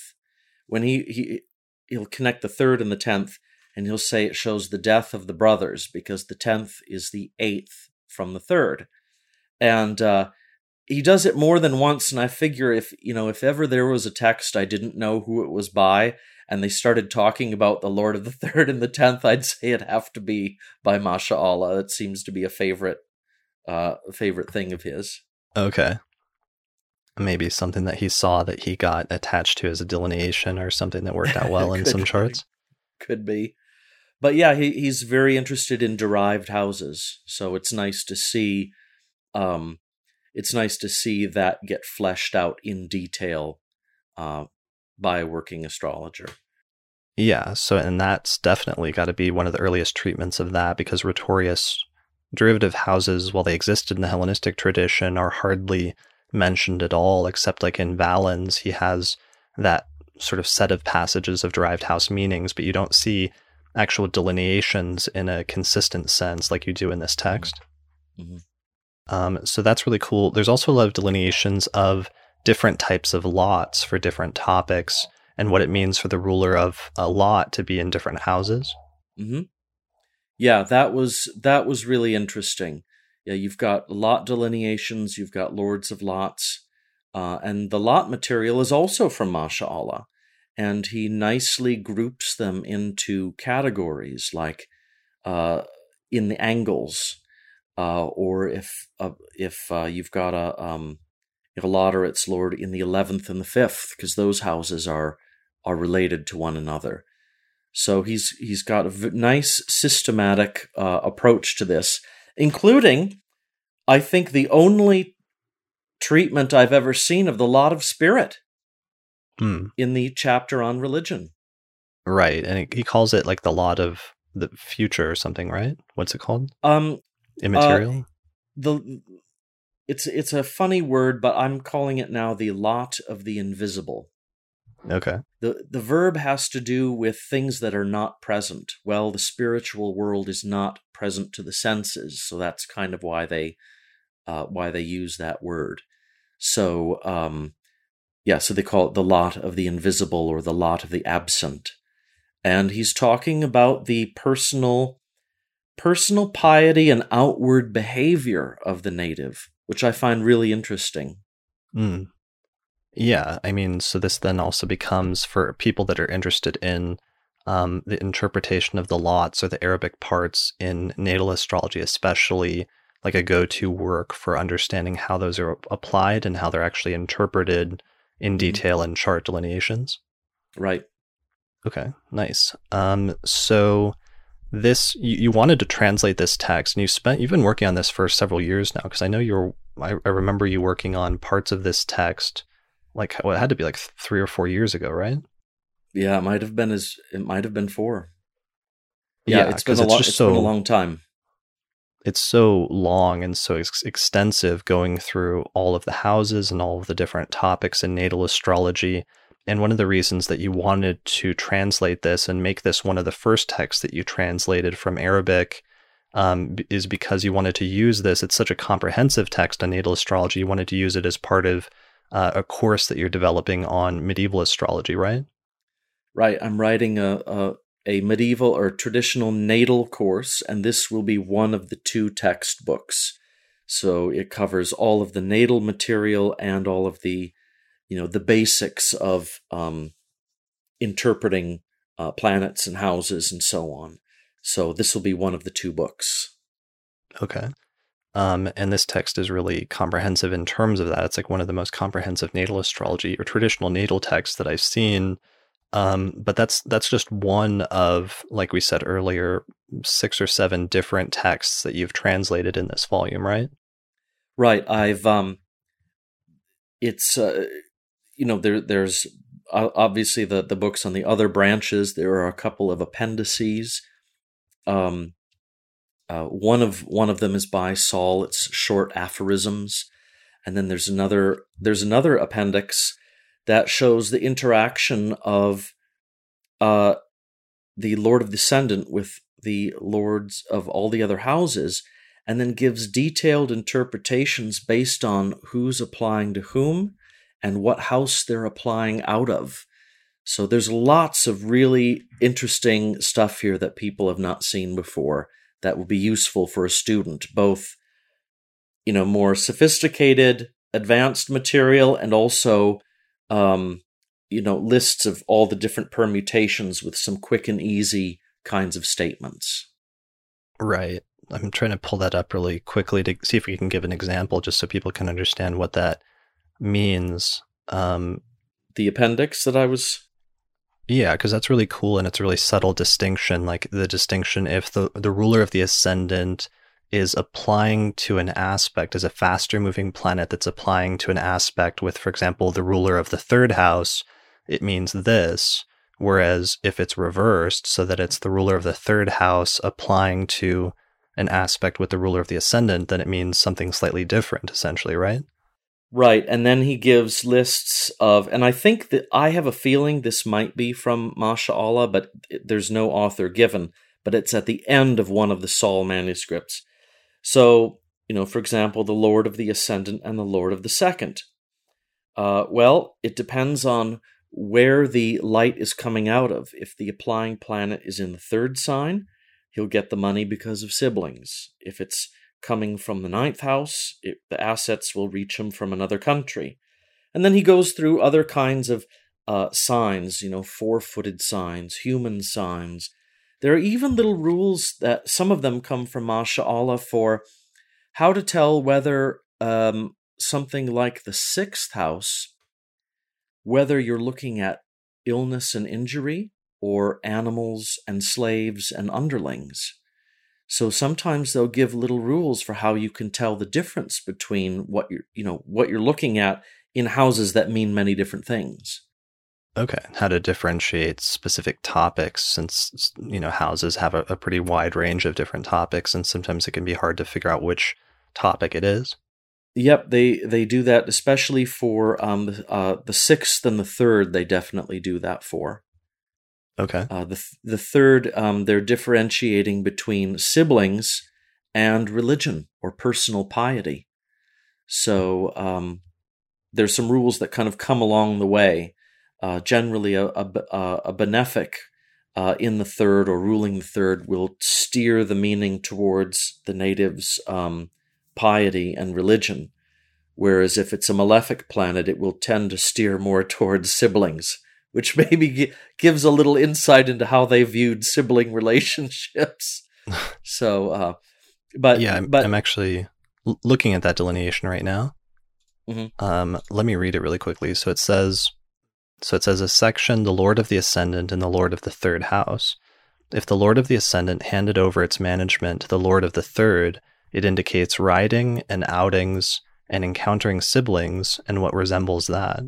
When he'll connect the 3rd and the 10th, and he'll say it shows the death of the brothers, because the 10th is the 8th from the 3rd. And he does it more than once, and I figure if ever there was a text I didn't know who it was by, and they started talking about the Lord of the 3rd and the 10th, I'd say it'd have to be by Masha'Allah. That seems to be a favorite thing of his. Okay. Maybe something that he saw that he got attached to as a delineation, or something that worked out well in some charts. Could be. But yeah, he's very interested in derived houses. So it's nice to see that get fleshed out in detail by a working astrologer. Yeah, so and that's definitely got to be one of the earliest treatments of that, because Rhetorius derivative houses, while they existed in the Hellenistic tradition, are hardly mentioned at all, except like in Valens, he has that sort of set of passages of derived house meanings, but you don't see actual delineations in a consistent sense like you do in this text. Mm-hmm. So that's really cool. There's also a lot of delineations of different types of lots for different topics, and what it means for the ruler of a lot to be in different houses. Mm-hmm. Yeah, that was really interesting. Yeah, you've got lot delineations, you've got lords of lots, And the lot material is also from Masha'allah. And he nicely groups them into categories like in the angles, or if you've got a lot, or its lord in the 11th and the 5th, because those houses are related to one another. So he's got a nice systematic approach to this, including, I think, the only treatment I've ever seen of the lot of spirit in the chapter on religion. Right, and he calls it like the lot of the future or something, right? What's it called? Immaterial? It's a funny word, but I'm calling it now the lot of the invisible. Okay. The verb has to do with things that are not present. Well, the spiritual world is not present to the senses, so that's kind of why they use that word. So, so they call it the lot of the invisible or the lot of the absent. And he's talking about the personal piety and outward behavior of the native, which I find really interesting. Mm. Yeah, I mean, so this then also becomes, for people that are interested in the interpretation of the lots or the Arabic parts in natal astrology especially, like a go-to work for understanding how those are applied and how they're actually interpreted in detail in chart delineations. Right. Okay, nice. So this, you wanted to translate this text, and you've been working on this for several years now, because I know I remember you working on parts of this text, like, well, it had to be like 3 or 4 years ago, right? Yeah, it might have been 4. Yeah, it's been a long time. It's so long and so extensive, going through all of the houses and all of the different topics in natal astrology. And one of the reasons that you wanted to translate this and make this one of the first texts that you translated from Arabic is because you wanted to use this. It's such a comprehensive text on natal astrology. You wanted to use it as part of a course that you're developing on medieval astrology, right? Right. I'm writing a medieval or traditional natal course, and this will be one of the 2 textbooks. So it covers all of the natal material and all of the, the basics of interpreting planets and houses and so on. So this will be one of the 2 books. Okay. And this text is really comprehensive in terms of that. It's like one of the most comprehensive natal astrology or traditional natal texts that I've seen. But that's just one of, like we said earlier, 6 or 7 different texts that you've translated in this volume, right? Right. I've there's obviously the books on the other branches. There are a couple of appendices. One of them is by Sahl. It's short aphorisms, and then there's another appendix that shows the interaction of the Lord of the Ascendant with the lords of all the other houses, and then gives detailed interpretations based on who's applying to whom and what house they're applying out of. So there's lots of really interesting stuff here that people have not seen before, that will be useful for a student, both, more sophisticated, advanced material, and also, lists of all the different permutations with some quick and easy kinds of statements. Right. I'm trying to pull that up really quickly to see if we can give an example just so people can understand what that means. The appendix that I was... Yeah, because that's really cool, and it's a really subtle distinction, like the distinction if the ruler of the ascendant is applying to an aspect as a faster-moving planet that's applying to an aspect with, for example, the ruler of the 3rd house, it means this, whereas if it's reversed so that it's the ruler of the 3rd house applying to an aspect with the ruler of the ascendant, then it means something slightly different, essentially, right? Right, and then he gives lists of, and I think that I have a feeling this might be from Masha'allah, but there's no author given, but it's at the end of one of the Sahl manuscripts. So, for example, the Lord of the Ascendant and the Lord of the Second. Well, it depends on where the light is coming out of. If the applying planet is in the 3rd sign, he'll get the money because of siblings. If it's coming from the 9th house, the assets will reach him from another country. And then he goes through other kinds of signs, four-footed signs, human signs. There are even little rules that some of them come from Masha'allah for how to tell whether something like the sixth house, whether you're looking at illness and injury or animals and slaves and underlings. So sometimes they'll give little rules for how you can tell the difference between what you're looking at in houses that mean many different things. Okay, how to differentiate specific topics, since houses have a pretty wide range of different topics, and sometimes it can be hard to figure out which topic it is. Yep, they do that, especially for the sixth and the third. They definitely do that for. Okay. The third, they're differentiating between siblings and religion or personal piety. So there's some rules that kind of come along the way. Generally, a benefic in the third or ruling the third will steer the meaning towards the native's piety and religion, whereas if it's a malefic planet, it will tend to steer more towards siblings, which maybe gives a little insight into how they viewed sibling relationships. So, I'm actually looking at that delineation right now. Mm-hmm. Let me read it really quickly. So it says. A section, the Lord of the Ascendant and the Lord of the Third House. If the Lord of the Ascendant handed over its management to the Lord of the Third, it indicates riding and outings and encountering siblings and what resembles that.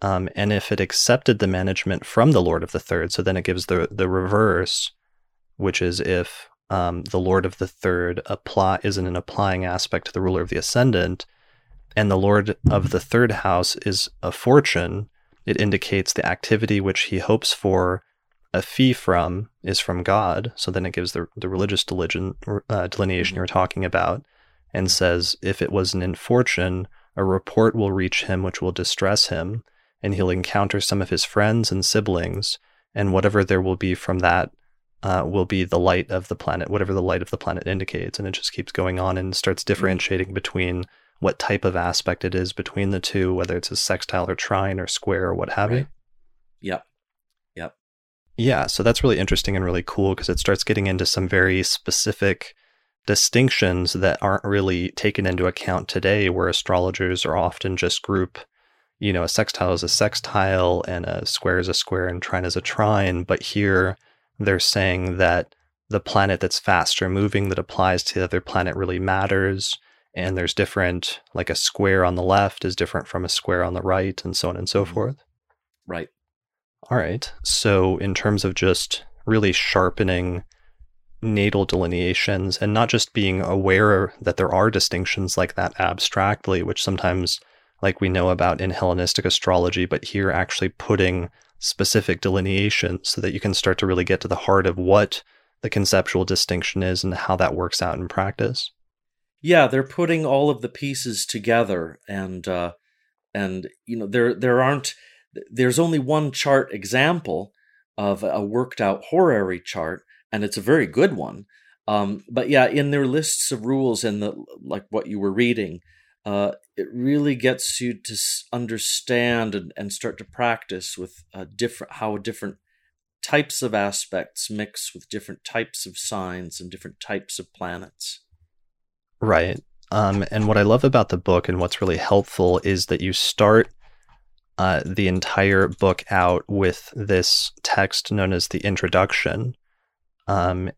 And if it accepted the management from the Lord of the Third, so then it gives the reverse, which is if the Lord of the Third is in an applying aspect to the ruler of the Ascendant, and the Lord of the Third House is a fortune, it indicates the activity which he hopes for a fee from is from God. So then it gives the religious delineation you were talking about, and says, if it was an infortune, a report will reach him which will distress him, and he'll encounter some of his friends and siblings, and whatever there will be from that will be the light of the planet, whatever the light of the planet indicates. And it just keeps going on and starts differentiating between what type of aspect it is between the two, whether it's a sextile or trine or square or what have you. Yep. Yeah, so that's really interesting and really cool, because it starts getting into some very specific distinctions that aren't really taken into account today, where astrologers are often just group, a sextile is a sextile and a square is a square and trine is a trine. But here they're saying that the planet that's faster moving that applies to the other planet really matters. And there's different, like a square on the left is different from a square on the right, and so on and so forth. Right. All right. So in terms of just really sharpening natal delineations and not just being aware that there are distinctions like that abstractly, which sometimes like we know about in Hellenistic astrology, but here actually putting specific delineations so that you can start to really get to the heart of what the conceptual distinction is and how that works out in practice. Yeah, they're putting all of the pieces together, and there's only one chart example of a worked out horary chart, and it's a very good one. But yeah, in their lists of rules and like what you were reading, it really gets you to understand and start to practice with different types of aspects mix with different types of signs and different types of planets. Right. And what I love about the book and what's really helpful is that you start the entire book out with this text known as the introduction. And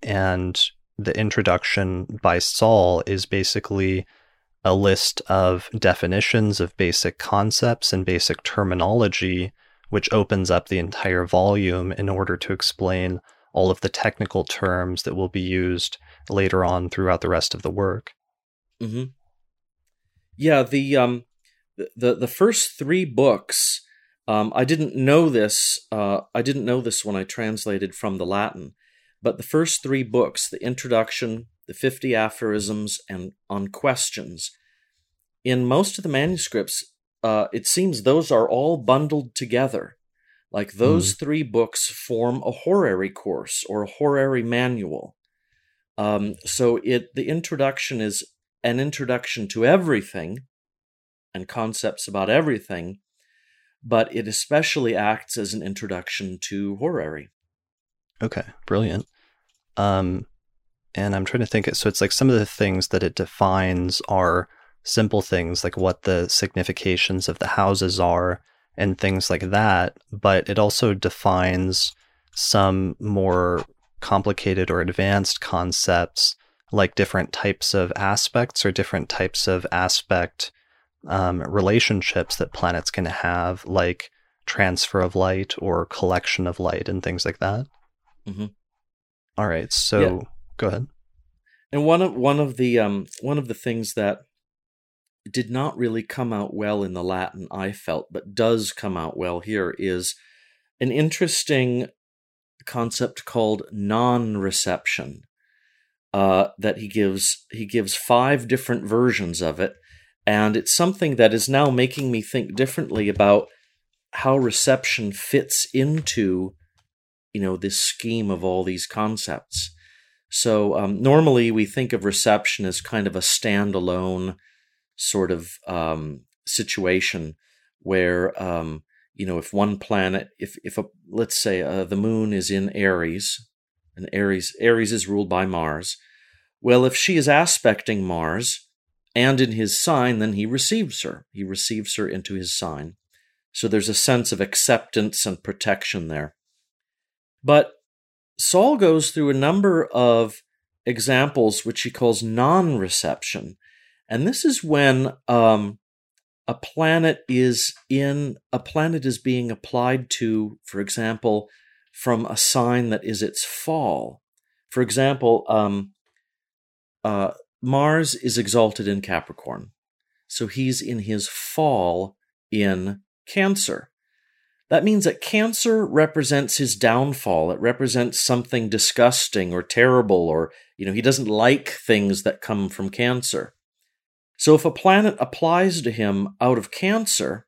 the introduction by Sahl is basically a list of definitions of basic concepts and basic terminology, which opens up the entire volume in order to explain all of the technical terms that will be used later on throughout the rest of the work. Mm-hmm. Yeah, the first three books, I didn't know this. I didn't know this when I translated from the Latin, but the first three books, the introduction, the 50 aphorisms, and on questions. In most of the manuscripts, it seems those are all bundled together. Like those three books form a horary course or a horary manual. So the introduction is an introduction to everything, and concepts about everything, but it especially acts as an introduction to horary. Okay, brilliant. And I'm trying to think, so it's like some of the things that it defines are simple things like what the significations of the houses are and things like that, but it also defines some more complicated or advanced concepts like different types of aspects or different types of aspect relationships that planets can have, like transfer of light or collection of light and things like that. Mm-hmm. All right, so yeah. Go ahead. And one of the things that did not really come out well in the Latin, I felt, but does come out well here, is an interesting concept called non-reception that he gives five different versions of it, and it's something that is now making me think differently about how reception fits into, you know, this scheme of all these concepts. So normally we think of reception as kind of a standalone sort of situation where you know, if one planet, let's say the moon is in Aries, and Aries is ruled by Mars. Well, if she is aspecting Mars and in his sign, then he receives her. He receives her into his sign. So there's a sense of acceptance and protection there. But Sahl goes through a number of examples which he calls non-reception. And this is when a planet is being applied to, for example, from a sign that is its fall. For example, Mars is exalted in Capricorn, so he's in his fall in Cancer. That means that Cancer represents his downfall. It represents something disgusting or terrible, or, you know, he doesn't like things that come from Cancer. So if a planet applies to him out of Cancer,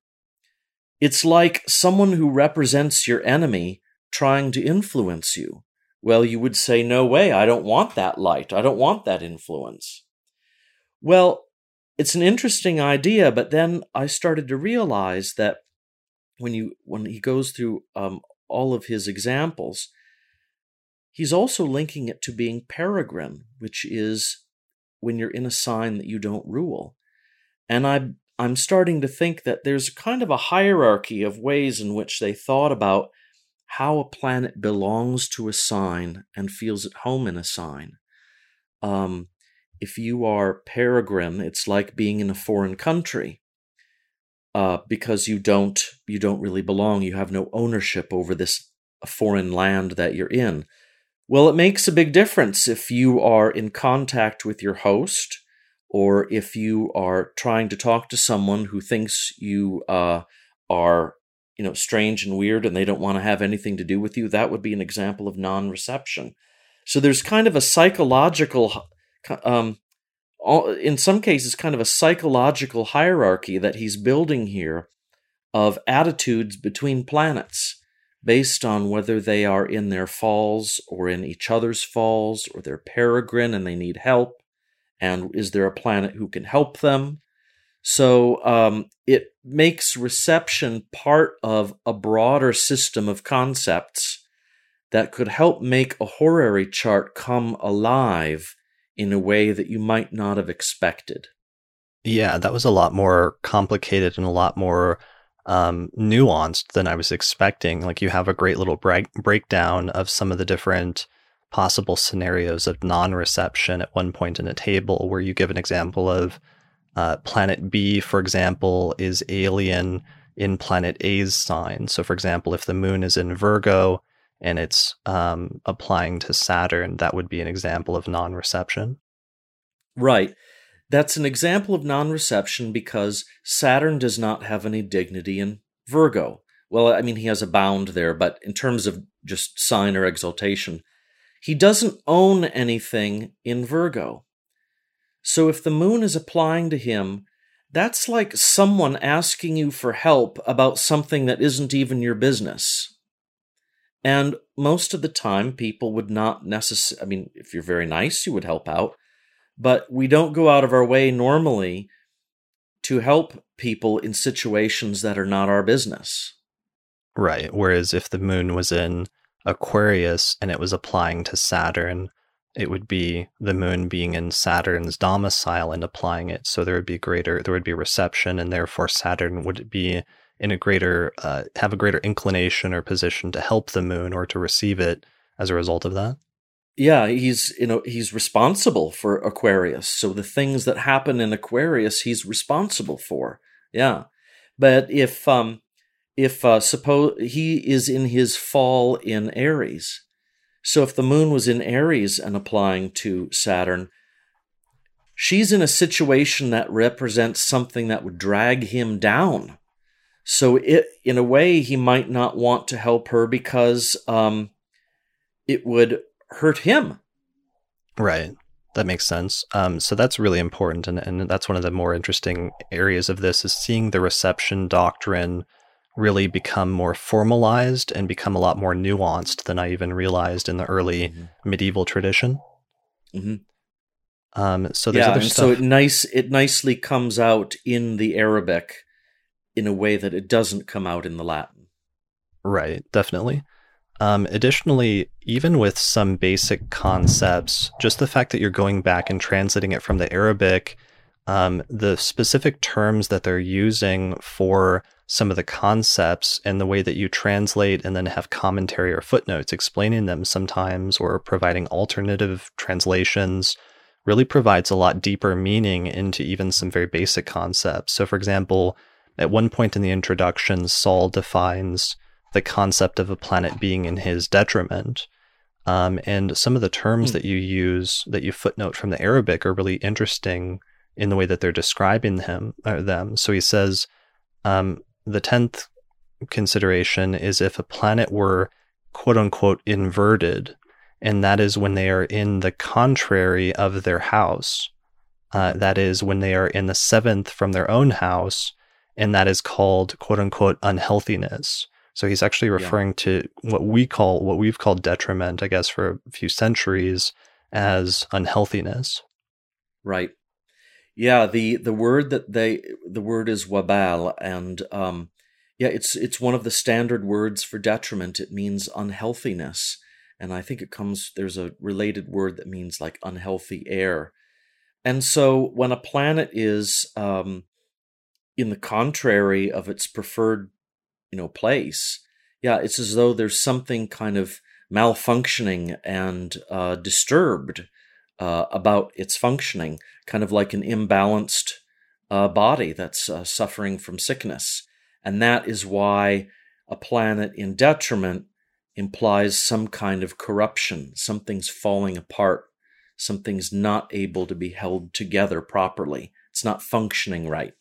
it's like someone who represents your enemy trying to influence you. Well, you would say, no way, I don't want that light. I don't want that influence. Well, it's an interesting idea, but then I started to realize that when he goes through all of his examples, he's also linking it to being peregrine, which is when you're in a sign that you don't rule. And I'm starting to think that there's kind of a hierarchy of ways in which they thought about how a planet belongs to a sign and feels at home in a sign. If you are peregrine, it's like being in a foreign country because you don't really belong. You have no ownership over this foreign land that you're in. Well, it makes a big difference if you are in contact with your host, or if you are trying to talk to someone who thinks you are, you know, strange and weird, and they don't want to have anything to do with you. That would be an example of non-reception. So there's kind of a psychological, in some cases, kind of a psychological hierarchy that he's building here of attitudes between planets, based on whether they are in their falls or in each other's falls, or they're peregrine and they need help, and is there a planet who can help them? So it makes reception part of a broader system of concepts that could help make a horary chart come alive in a way that you might not have expected. Yeah, that was a lot more complicated and a lot more nuanced than I was expecting. Like, you have a great little breakdown of some of the different possible scenarios of non-reception at one point in a table, where you give an example of planet B, for example, is alien in planet A's sign. So, for example, if the moon is in Virgo and it's applying to Saturn, that would be an example of non-reception. Right. That's an example of non-reception because Saturn does not have any dignity in Virgo. Well, I mean, he has a bound there, but in terms of just sign or exaltation, he doesn't own anything in Virgo. So if the moon is applying to him, that's like someone asking you for help about something that isn't even your business. And most of the time, people would not necessarily, I mean, if you're very nice, you would help out. But we don't go out of our way normally to help people in situations that are not our business. Right. Whereas if the moon was in Aquarius and it was applying to Saturn, it would be the moon being in Saturn's domicile and applying it. So there would be reception, and therefore Saturn would be in a greater, have a greater inclination or position to help the moon or to receive it as a result of that. Yeah, he's responsible for Aquarius. So the things that happen in Aquarius, he's responsible for. Yeah, but if suppose he is in his fall in Aries, so if the moon was in Aries and applying to Saturn, she's in a situation that represents something that would drag him down. So it, in a way, he might not want to help her because it would hurt him. Right. That makes sense. So that's really important. And that's one of the more interesting areas of this, is seeing the reception doctrine really become more formalized and become a lot more nuanced than I even realized in the early medieval tradition. Mm-hmm. So there's other stuff. So it nicely comes out in the Arabic in a way that it doesn't come out in the Latin. Right. Definitely. Additionally, even with some basic concepts, just the fact that you're going back and translating it from the Arabic, the specific terms that they're using for some of the concepts and the way that you translate and then have commentary or footnotes explaining them sometimes or providing alternative translations really provides a lot deeper meaning into even some very basic concepts. So, for example, at one point in the introduction, Sahl defines the concept of a planet being in his detriment. And some of the terms that you use, that you footnote from the Arabic, are really interesting in the way that they're describing him or them. So he says, the 10th consideration is if a planet were quote unquote inverted, and that is when they are in the contrary of their house. That is when they are in the 7th from their own house, and that is called quote unquote unhealthiness. So he's actually referring to what we've called detriment, I guess, for a few centuries as unhealthiness. Right. Yeah, the word the word is wabal, and it's one of the standard words for detriment. It means unhealthiness, and I think there's a related word that means like unhealthy air. And so when a planet is in the contrary of its preferred place. Yeah, it's as though there's something kind of malfunctioning and disturbed about its functioning, kind of like an imbalanced body that's suffering from sickness. And that is why a planet in detriment implies some kind of corruption. Something's falling apart. Something's not able to be held together properly. It's not functioning right.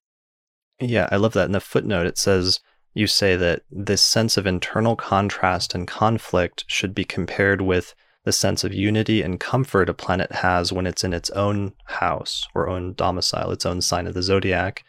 Yeah, I love that. In the footnote, it says, you say that this sense of internal contrast and conflict should be compared with the sense of unity and comfort a planet has when it's in its own house or own domicile, its own sign of the zodiac.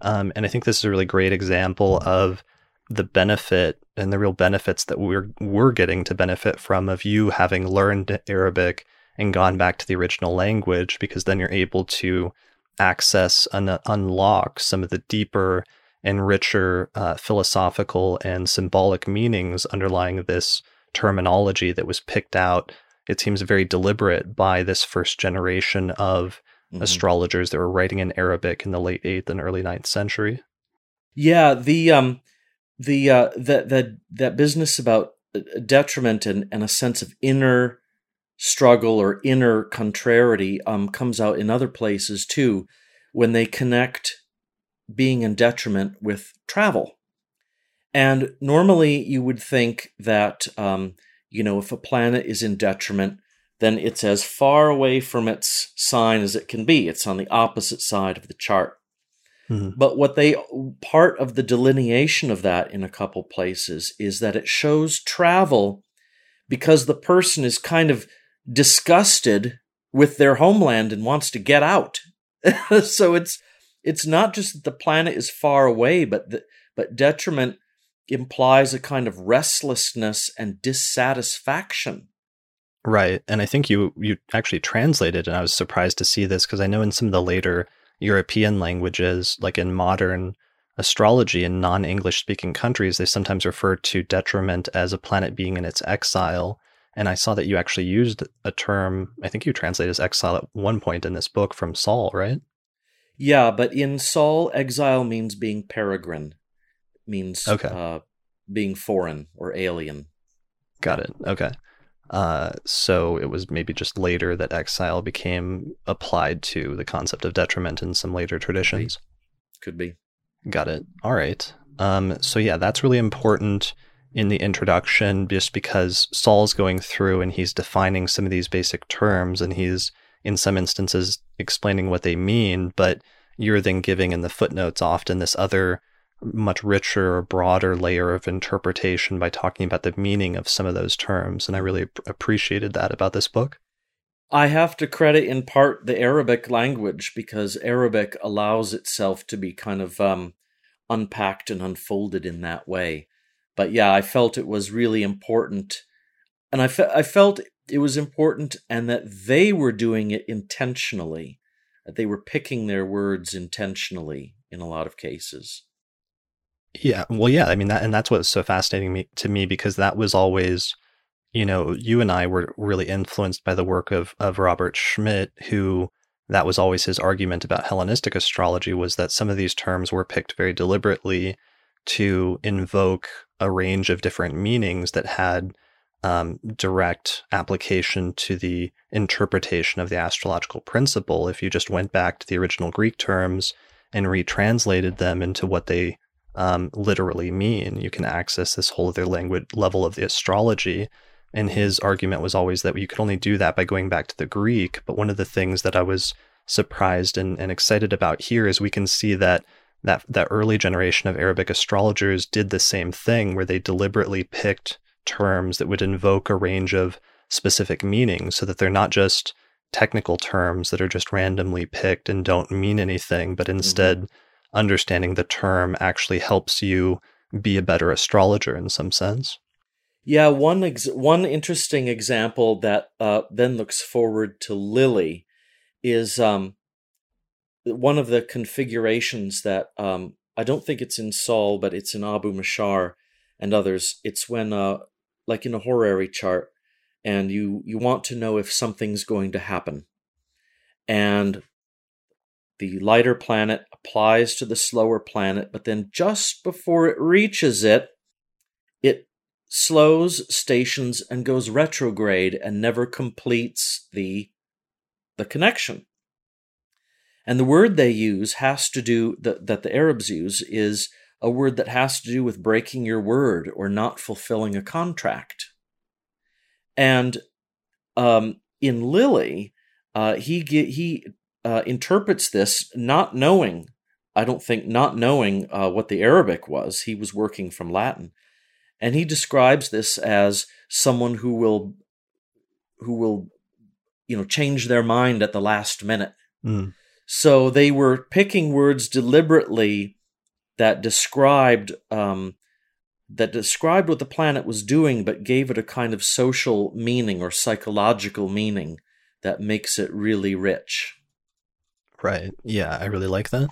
And I think this is a really great example of the benefit and the real benefits that we're getting to benefit from of you having learned Arabic and gone back to the original language, because then you're able to access and unlock some of the deeper and richer philosophical and symbolic meanings underlying this terminology that was picked out, it seems, very deliberate by this first generation of astrologers that were writing in Arabic in the late 8th and early 9th century. Yeah, that business about detriment and a sense of inner struggle or inner contrariety comes out in other places too, when they connect being in detriment with travel. And normally you would think that, if a planet is in detriment, then it's as far away from its sign as it can be. It's on the opposite side of the chart. Mm-hmm. But part of the delineation of that in a couple places is that it shows travel because the person is kind of disgusted with their homeland and wants to get out. So it's not just that the planet is far away, but detriment implies a kind of restlessness and dissatisfaction. Right. And I think you actually translated, and I was surprised to see this, because I know in some of the later European languages, like in modern astrology in non-English speaking countries, they sometimes refer to detriment as a planet being in its exile. And I saw that you actually used a term, I think you translate as exile at one point in this book from Sahl, right? Yeah, but in Sahl, exile means being peregrine, means being foreign or alien. Got it. Okay. So it was maybe just later that exile became applied to the concept of detriment in some later traditions. Could be. Got it. All right. So yeah, that's really important in the introduction, just because Sahl's going through and he's defining some of these basic terms, and he's in some instances explaining what they mean, but you're then giving in the footnotes often this other much richer, broader layer of interpretation by talking about the meaning of some of those terms. And I really appreciated that about this book. I have to credit in part the Arabic language, because Arabic allows itself to be kind of unpacked and unfolded in that way. But yeah, I felt it was really important. And I felt it was important, and that they were doing it intentionally, that they were picking their words intentionally in a lot of cases. Yeah. Well, yeah. I mean, that's what's so fascinating to me, because that was always, you know, you and I were really influenced by the work of Robert Schmidt, who that was always his argument about Hellenistic astrology, was that some of these terms were picked very deliberately to invoke a range of different meanings that had direct application to the interpretation of the astrological principle. If you just went back to the original Greek terms and retranslated them into what they literally mean, you can access this whole other language level of the astrology. And his argument was always that you could only do that by going back to the Greek. But one of the things that I was surprised and excited about here is we can see that early generation of Arabic astrologers did the same thing, where they deliberately picked terms that would invoke a range of specific meanings, so that they're not just technical terms that are just randomly picked and don't mean anything, but instead understanding the term actually helps you be a better astrologer in some sense. Yeah, one interesting example that then looks forward to Lily is one of the configurations that I don't think it's in Sahl, but it's in Abu Mashar and others. It's when, like in a horary chart, and you want to know if something's going to happen, and the lighter planet applies to the slower planet, but then just before it reaches it, it slows, stations, and goes retrograde and never completes the connection. And the word they use has to do, that the Arabs use, is a word that has to do with breaking your word or not fulfilling a contract. And in Lily, he interprets this not knowing what the Arabic was. He was working from Latin. And he describes this as someone who will, you know, change their mind at the last minute. Mm. So they were picking words deliberately that described what the planet was doing, but gave it a kind of social meaning or psychological meaning that makes it really rich. Right. Yeah, I really like that.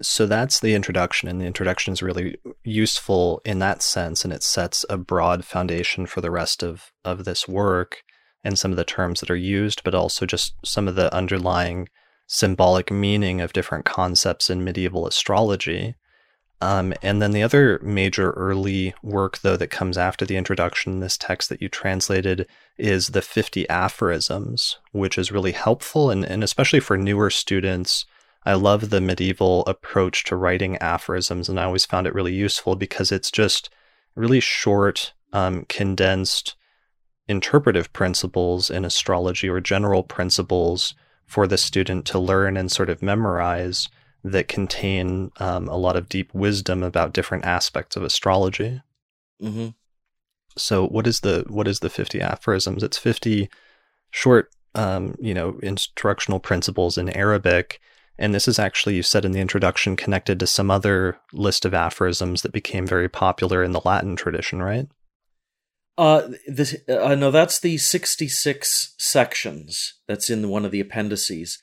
So that's the introduction, and the introduction is really useful in that sense, and it sets a broad foundation for the rest of this work and some of the terms that are used, but also just some of the underlying symbolic meaning of different concepts in medieval astrology. And then the other major early work, though, that comes after the introduction, this text that you translated, is the 50 aphorisms, which is really helpful. And especially for newer students, I love the medieval approach to writing aphorisms. And I always found it really useful because it's just really short, condensed interpretive principles in astrology, or general principles for the student to learn and sort of memorize, that contain a lot of deep wisdom about different aspects of astrology. Mm-hmm. So what is the 50 aphorisms? It's 50 short, instructional principles in Arabic. And this is actually, you said in the introduction, connected to some other list of aphorisms that became very popular in the Latin tradition, right? No, that's the 66 sections. That's in one of the appendices.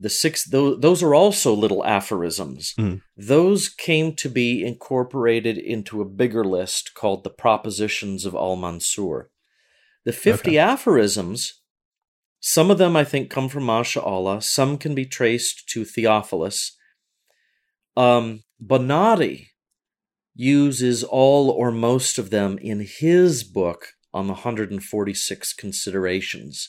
The six, those are also little aphorisms. Mm. Those came to be incorporated into a bigger list called the Propositions of Al-Mansur. The 50 aphorisms, some of them I think come from Masha'allah, some can be traced to Theophilus. Bonatti uses all or most of them in his book on the 146 considerations,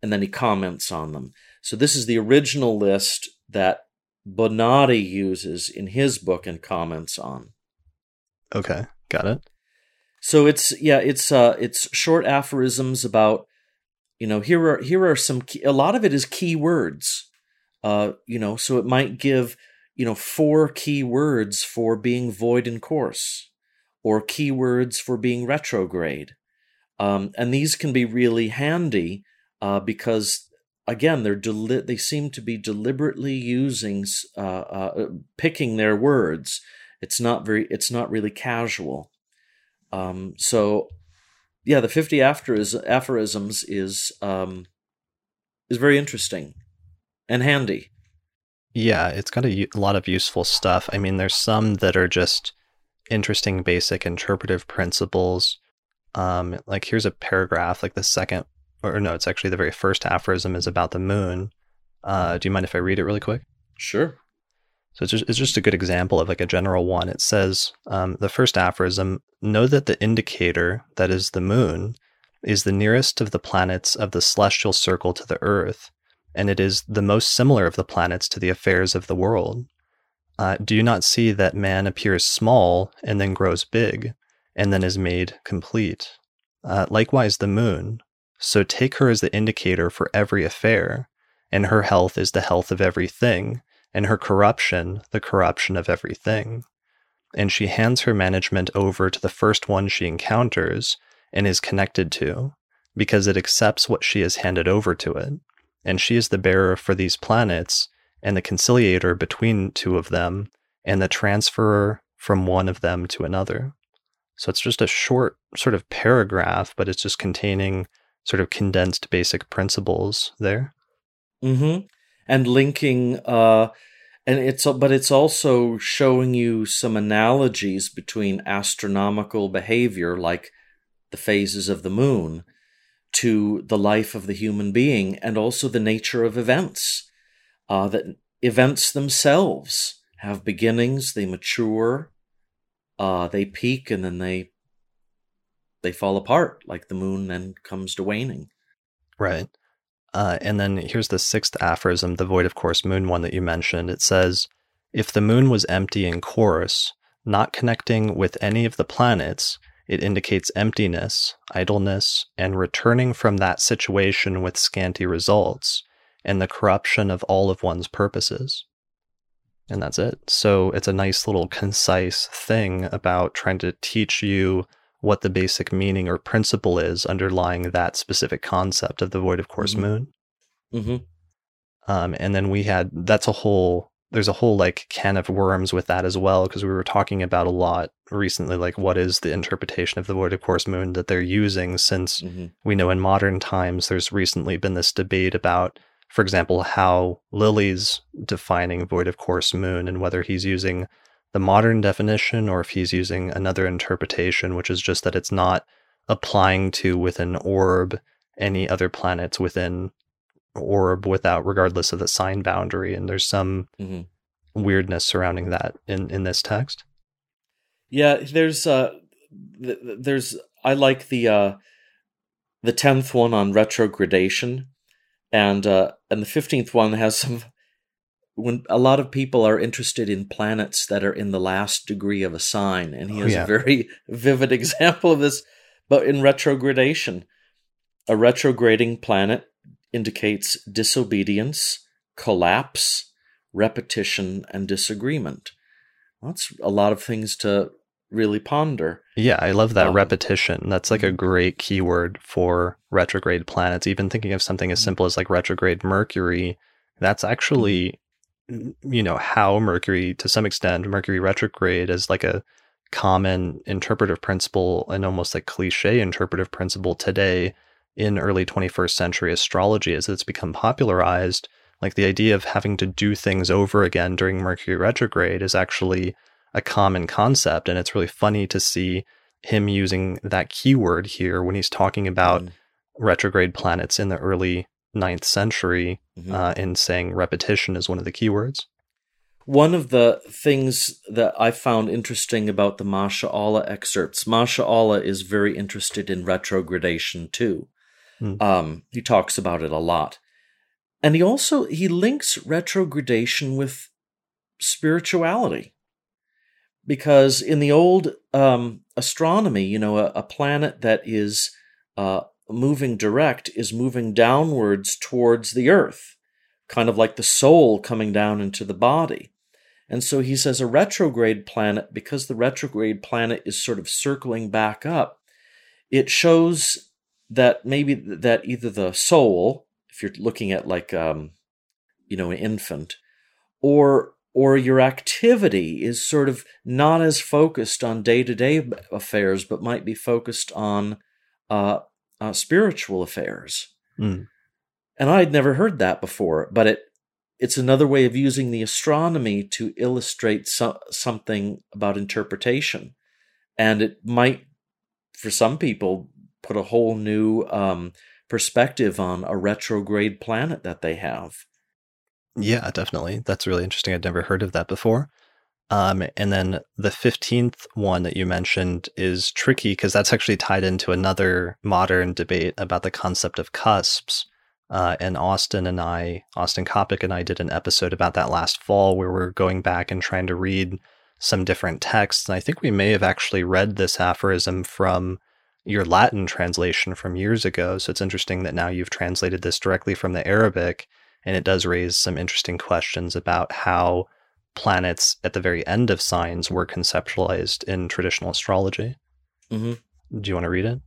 and then he comments on them. So this is the original list that Bonatti uses in his book and comments on. Okay, got it. So it's short aphorisms about, here are some key, a lot of it is key words. So it might give, 4 key words for being void and coarse, or key words for being retrograde. And these can be really handy because again, they seem to be deliberately using, picking their words. It's not really casual. The 50 aphorisms is very interesting and handy. Yeah, it's got a lot of useful stuff. I mean, there's some that are just interesting, basic interpretive principles. Like here's a paragraph, like the second. Or no, it's actually the very first aphorism is about the moon. Do you mind if I read it really quick? Sure. So it's just a good example of like a general one. It says, the first aphorism, know that the indicator, that is the moon, is the nearest of the planets of the celestial circle to the earth, and it is the most similar of the planets to the affairs of the world. Do you not see that man appears small and then grows big, and then is made complete? Likewise, the moon. So take her as the indicator for every affair, and her health is the health of everything, and her corruption the corruption of everything. And she hands her management over to the first one she encounters and is connected to, because it accepts what she has handed over to it. And she is the bearer for these planets, and the conciliator between two of them, and the transferer from one of them to another. So it's just a short sort of paragraph, but it's just containing sort of condensed basic principles there. Mm-hmm. And linking, but it's also showing you some analogies between astronomical behavior, like the phases of the moon, to the life of the human being, and also the nature of events. That events themselves have beginnings, they mature, they peak, and then they fall apart, like the moon then comes to waning. Right. And then here's the sixth aphorism, the void of coarse moon one that you mentioned. It says, if the moon was empty and coarse, not connecting with any of the planets, it indicates emptiness, idleness, and returning from that situation with scanty results, and the corruption of all of one's purposes. And that's it. So it's a nice little concise thing about trying to teach you what the basic meaning or principle is underlying that specific concept of the void of coarse moon. Mm-hmm. And then there's a whole like can of worms with that as well, because we were talking about a lot recently, like what is the interpretation of the void of coarse moon that they're using, since we know in modern times there's recently been this debate about, for example, how Lilly's defining void of coarse moon and whether he's using the modern definition, or if he's using another interpretation, which is just that it's not applying to within orb any other planets within orb without, regardless of the sign boundary. And there's some weirdness surrounding that in this text. Yeah, I like the 10th one on retrogradation, and the 15th one has some. When a lot of people are interested in planets that are in the last degree of a sign, and he has a very vivid example of this, but in retrogradation, a retrograding planet indicates disobedience, collapse, repetition, and disagreement. That's a lot of things to really ponder. Yeah, I love that repetition. That's like a great keyword for retrograde planets. Even thinking of something as simple as like retrograde Mercury, that's actually... how Mercury, to some extent, Mercury retrograde is like a common interpretive principle and almost like cliche interpretive principle today in early 21st century astrology as it's become popularized. Like the idea of having to do things over again during Mercury retrograde is actually a common concept. And it's really funny to see him using that keyword here when he's talking about retrograde planets in the early 9th century and saying repetition is one of the keywords. One of the things that I found interesting about the Masha'allah excerpts, Masha'allah is very interested in retrogradation too. He talks about it a lot. And he also, he links retrogradation with spirituality. Because in the old astronomy, you know, a planet that is moving direct is moving downwards towards the earth, kind of like the soul coming down into the body. And so he says a retrograde planet, because the retrograde planet is sort of circling back up, it shows that maybe that either the soul, if you're looking at like, you know, an infant, or your activity is sort of not as focused on day-to-day affairs, but might be focused on spiritual affairs. And I'd never heard that before, but it's another way of using the astronomy to illustrate something about interpretation. And it might, for some people, put a whole new perspective on a retrograde planet that they have. Yeah, definitely. That's really interesting. I'd never heard of that before. And then the 15th one that you mentioned is tricky because that's actually tied into another modern debate about the concept of cusps. And Austin Coppock and I did an episode about that last fall where we're going back and trying to read some different texts. And I think we may have actually read this aphorism from your Latin translation from years ago. So it's interesting that now you've translated this directly from the Arabic. And it does raise some interesting questions about how planets at the very end of signs were conceptualized in traditional astrology. Do you want to read it?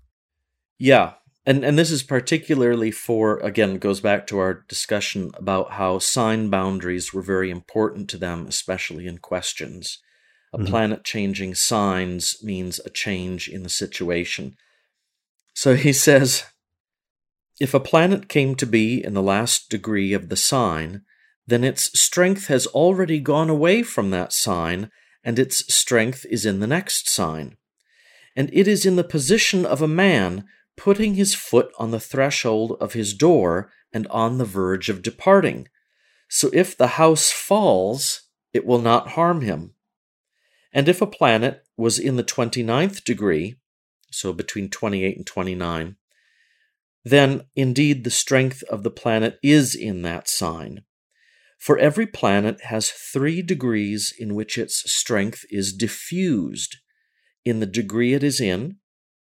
Yeah. And this is particularly for, again, goes back to our discussion about how sign boundaries were very important to them, especially in questions. A planet changing signs means a change in the situation. So he says, if a planet came to be in the last degree of the sign, then its strength has already gone away from that sign, and its strength is in the next sign. And it is in the position of a man putting his foot on the threshold of his door and on the verge of departing. So if the house falls, it will not harm him. And if a planet was in the 29th degree, so between 28 and 29, then indeed the strength of the planet is in that sign. For every planet has 3 degrees in which its strength is diffused, in the degree it is in,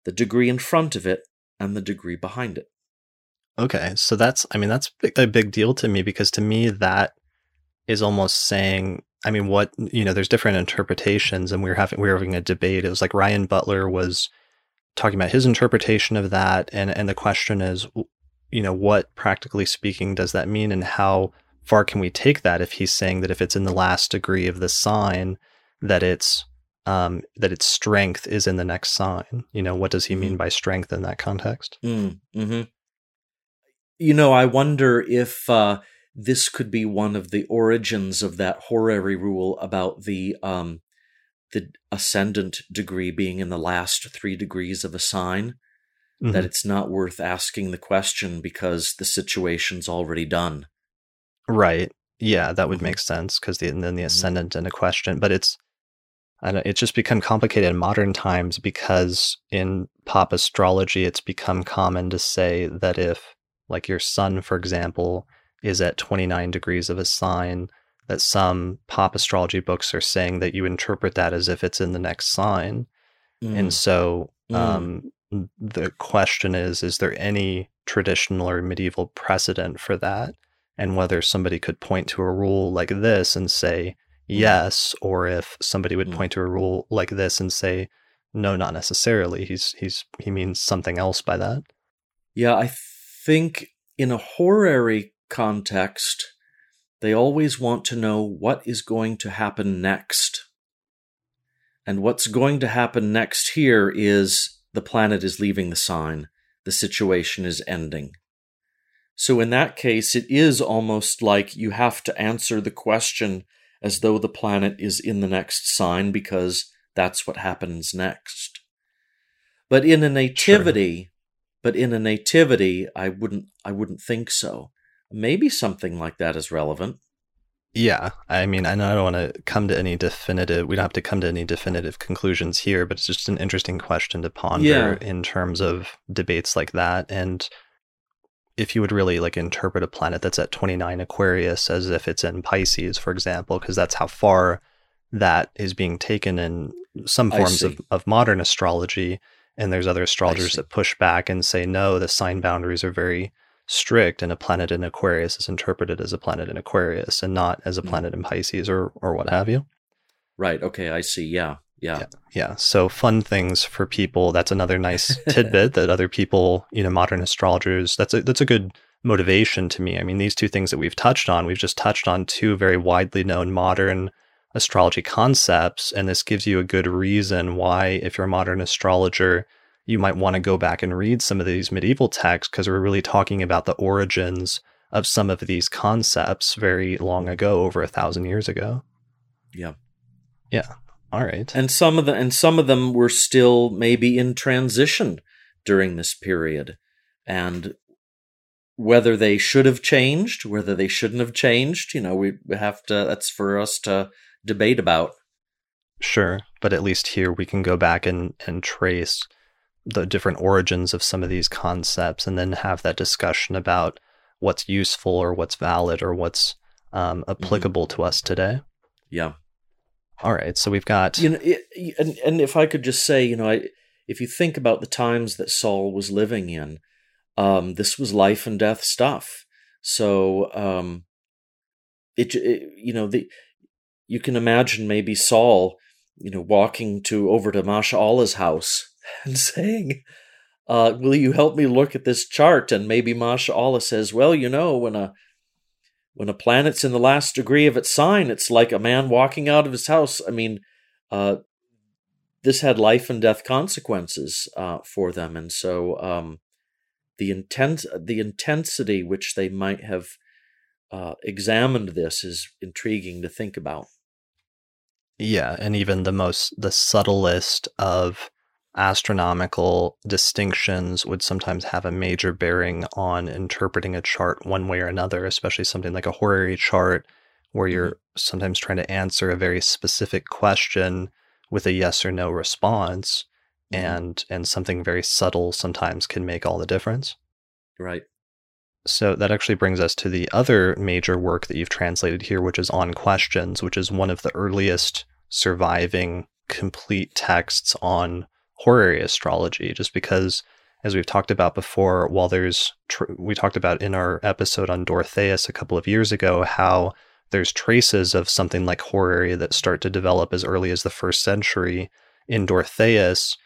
the degree in front of it, and the degree behind it. Okay, so that's a big deal to me, because to me that is almost saying, I mean, what, you know, there's different interpretations, and we were having a debate. It was like Ryan Butler was talking about his interpretation of that. And the question is, you know, what, practically speaking, does that mean? And how far can we take that if he's saying that if it's in the last degree of the sign, that its strength is in the next sign? You know, what does he mean by strength in that context? You know, I wonder if this could be one of the origins of that horary rule about the ascendant degree being in the last 3 degrees of a sign, that it's not worth asking the question because the situation's already done. Right. Yeah, that would make sense, because then the ascendant in a question, but it's just become complicated in modern times, because in pop astrology, it's become common to say that if, like, your sun, for example, is at 29 degrees of a sign, that some pop astrology books are saying that you interpret that as if it's in the next sign. And so the question is there any traditional or medieval precedent for that? And whether somebody could point to a rule like this and say yes, or if somebody would point to a rule like this and say, no, not necessarily. He means something else by that. Yeah, I think in a horary context, they always want to know what is going to happen next. And what's going to happen next here is the planet is leaving the sign. The situation is ending. So in that case, it is almost like you have to answer the question as though the planet is in the next sign, because that's what happens next. But in a nativity, I wouldn't think so. Maybe something like that is relevant. Yeah, I mean, I know I don't want to come to any definitive, we don't have to come to any definitive conclusions here, but it's just an interesting question to ponder in terms of debates like that. And if you would really like interpret a planet that's at 29 Aquarius as if it's in Pisces, for example, because that's how far that is being taken in some forms of modern astrology. And there's other astrologers that push back and say, no, the sign boundaries are very strict, and a planet in Aquarius is interpreted as a planet in Aquarius and not as a planet in Pisces or what have you. Right. Okay. I see. Yeah. So fun things for people. That's another nice tidbit that other people, you know, modern astrologers, that's a good motivation to me. I mean, these two things that we've just touched on two very widely known modern astrology concepts. And this gives you a good reason why, if you're a modern astrologer, you might want to go back and read some of these medieval texts, because we're really talking about the origins of some of these concepts very long ago, over 1,000 years ago. Yeah. Yeah. All right. And some of them were still maybe in transition during this period. And whether they should have changed, whether they shouldn't have changed, you know, we have to, that's for us to debate about. Sure. But at least here we can go back and trace the different origins of some of these concepts, and then have that discussion about what's useful or what's valid or what's applicable to us today. Yeah. All right. So we've got, you know, and if I could just say, you know, if you think about the times that Sahl was living in, this was life and death stuff. So you can imagine maybe Sahl, you know, walking over to Masha'Allah's house and saying, will you help me look at this chart? And maybe Masha'Allah says, well, you know, when a planet's in the last degree of its sign, it's like a man walking out of his house. I mean, this had life and death consequences for them. And so the intensity which they might have examined this is intriguing to think about. Yeah, and even the subtlest of astronomical distinctions would sometimes have a major bearing on interpreting a chart one way or another, especially something like a horary chart, where you're sometimes trying to answer a very specific question with a yes or no response, and something very subtle sometimes can make all the difference. Right. So that actually brings us to the other major work that you've translated here, which is On Questions, which is one of the earliest surviving complete texts on horary astrology, just because, as we've talked about before, while we talked about in our episode on Dorotheus a couple of years ago, how there's traces of something like horary that start to develop as early as the 1st century in Dorotheus.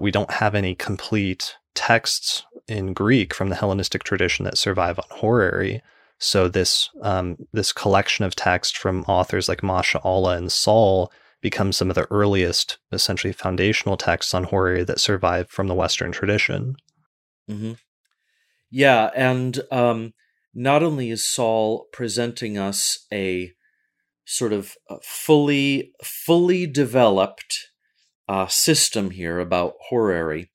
We don't have any complete texts in Greek from the Hellenistic tradition that survive on horary. So this collection of texts from authors like Masha'Allah and Sahl become some of the earliest, essentially foundational texts on horary that survived from the Western tradition. Mm-hmm. Yeah, and not only is Sahl presenting us a sort of fully developed system here about horary,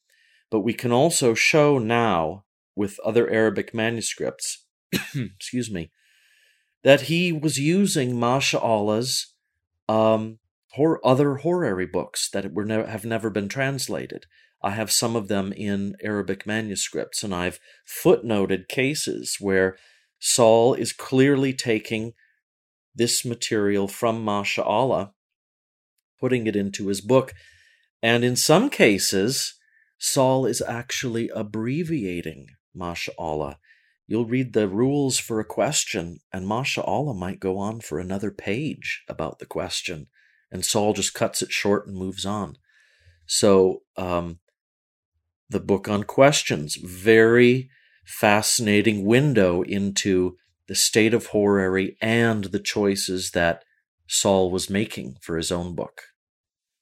but we can also show now with other Arabic manuscripts, excuse me, that he was using Masha'Allah's other horary books that have never been translated. I have some of them in Arabic manuscripts, and I've footnoted cases where Sahl is clearly taking this material from Masha'Allah, putting it into his book. And in some cases, Sahl is actually abbreviating Masha'Allah. You'll read the rules for a question, and Masha'Allah might go on for another page about the question, and Sahl just cuts it short and moves on. So the book On Questions, very fascinating window into the state of horary and the choices that Sahl was making for his own book.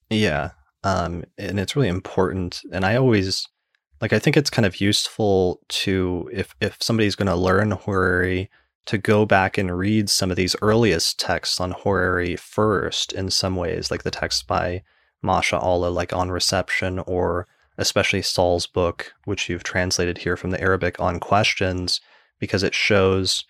Yeah, and it's really important. And I always Like, I think it's kind of useful to, if somebody's going to learn horary, to go back and read some of these earliest texts on horary first in some ways, like the text by Masha'allah, like On Reception, or especially Sahl's book, which you've translated here from the Arabic, On Questions, because it shows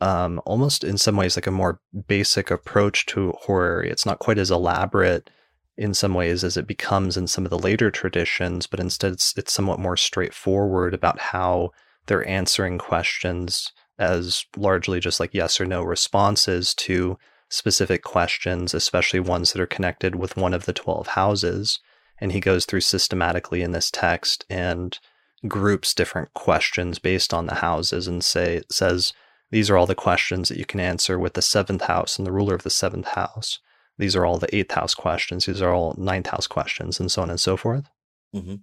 almost in some ways like a more basic approach to horary. It's not quite as elaborate in some ways as it becomes in some of the later traditions, but instead it's somewhat more straightforward about how they're answering questions as largely just like yes or no responses to specific questions, especially ones that are connected with one of the 12 houses. And he goes through systematically in this text and groups different questions based on the houses and says, these are all the questions that you can answer with the seventh house and the ruler of the seventh house. These are all the eighth house questions. These are all ninth house questions, and so on and so forth. Mm-hmm.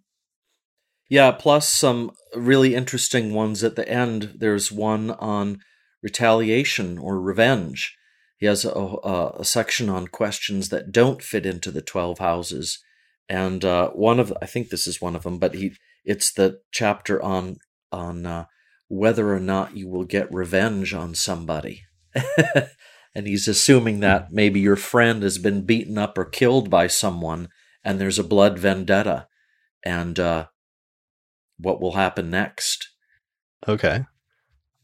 Yeah, plus some really interesting ones at the end. There's one on retaliation or revenge. He has a section on questions that don't fit into the 12 houses. And I think this is one of them, but it's the chapter on whether or not you will get revenge on somebody. And he's assuming that maybe your friend has been beaten up or killed by someone, and there's a blood vendetta. And what will happen next? Okay.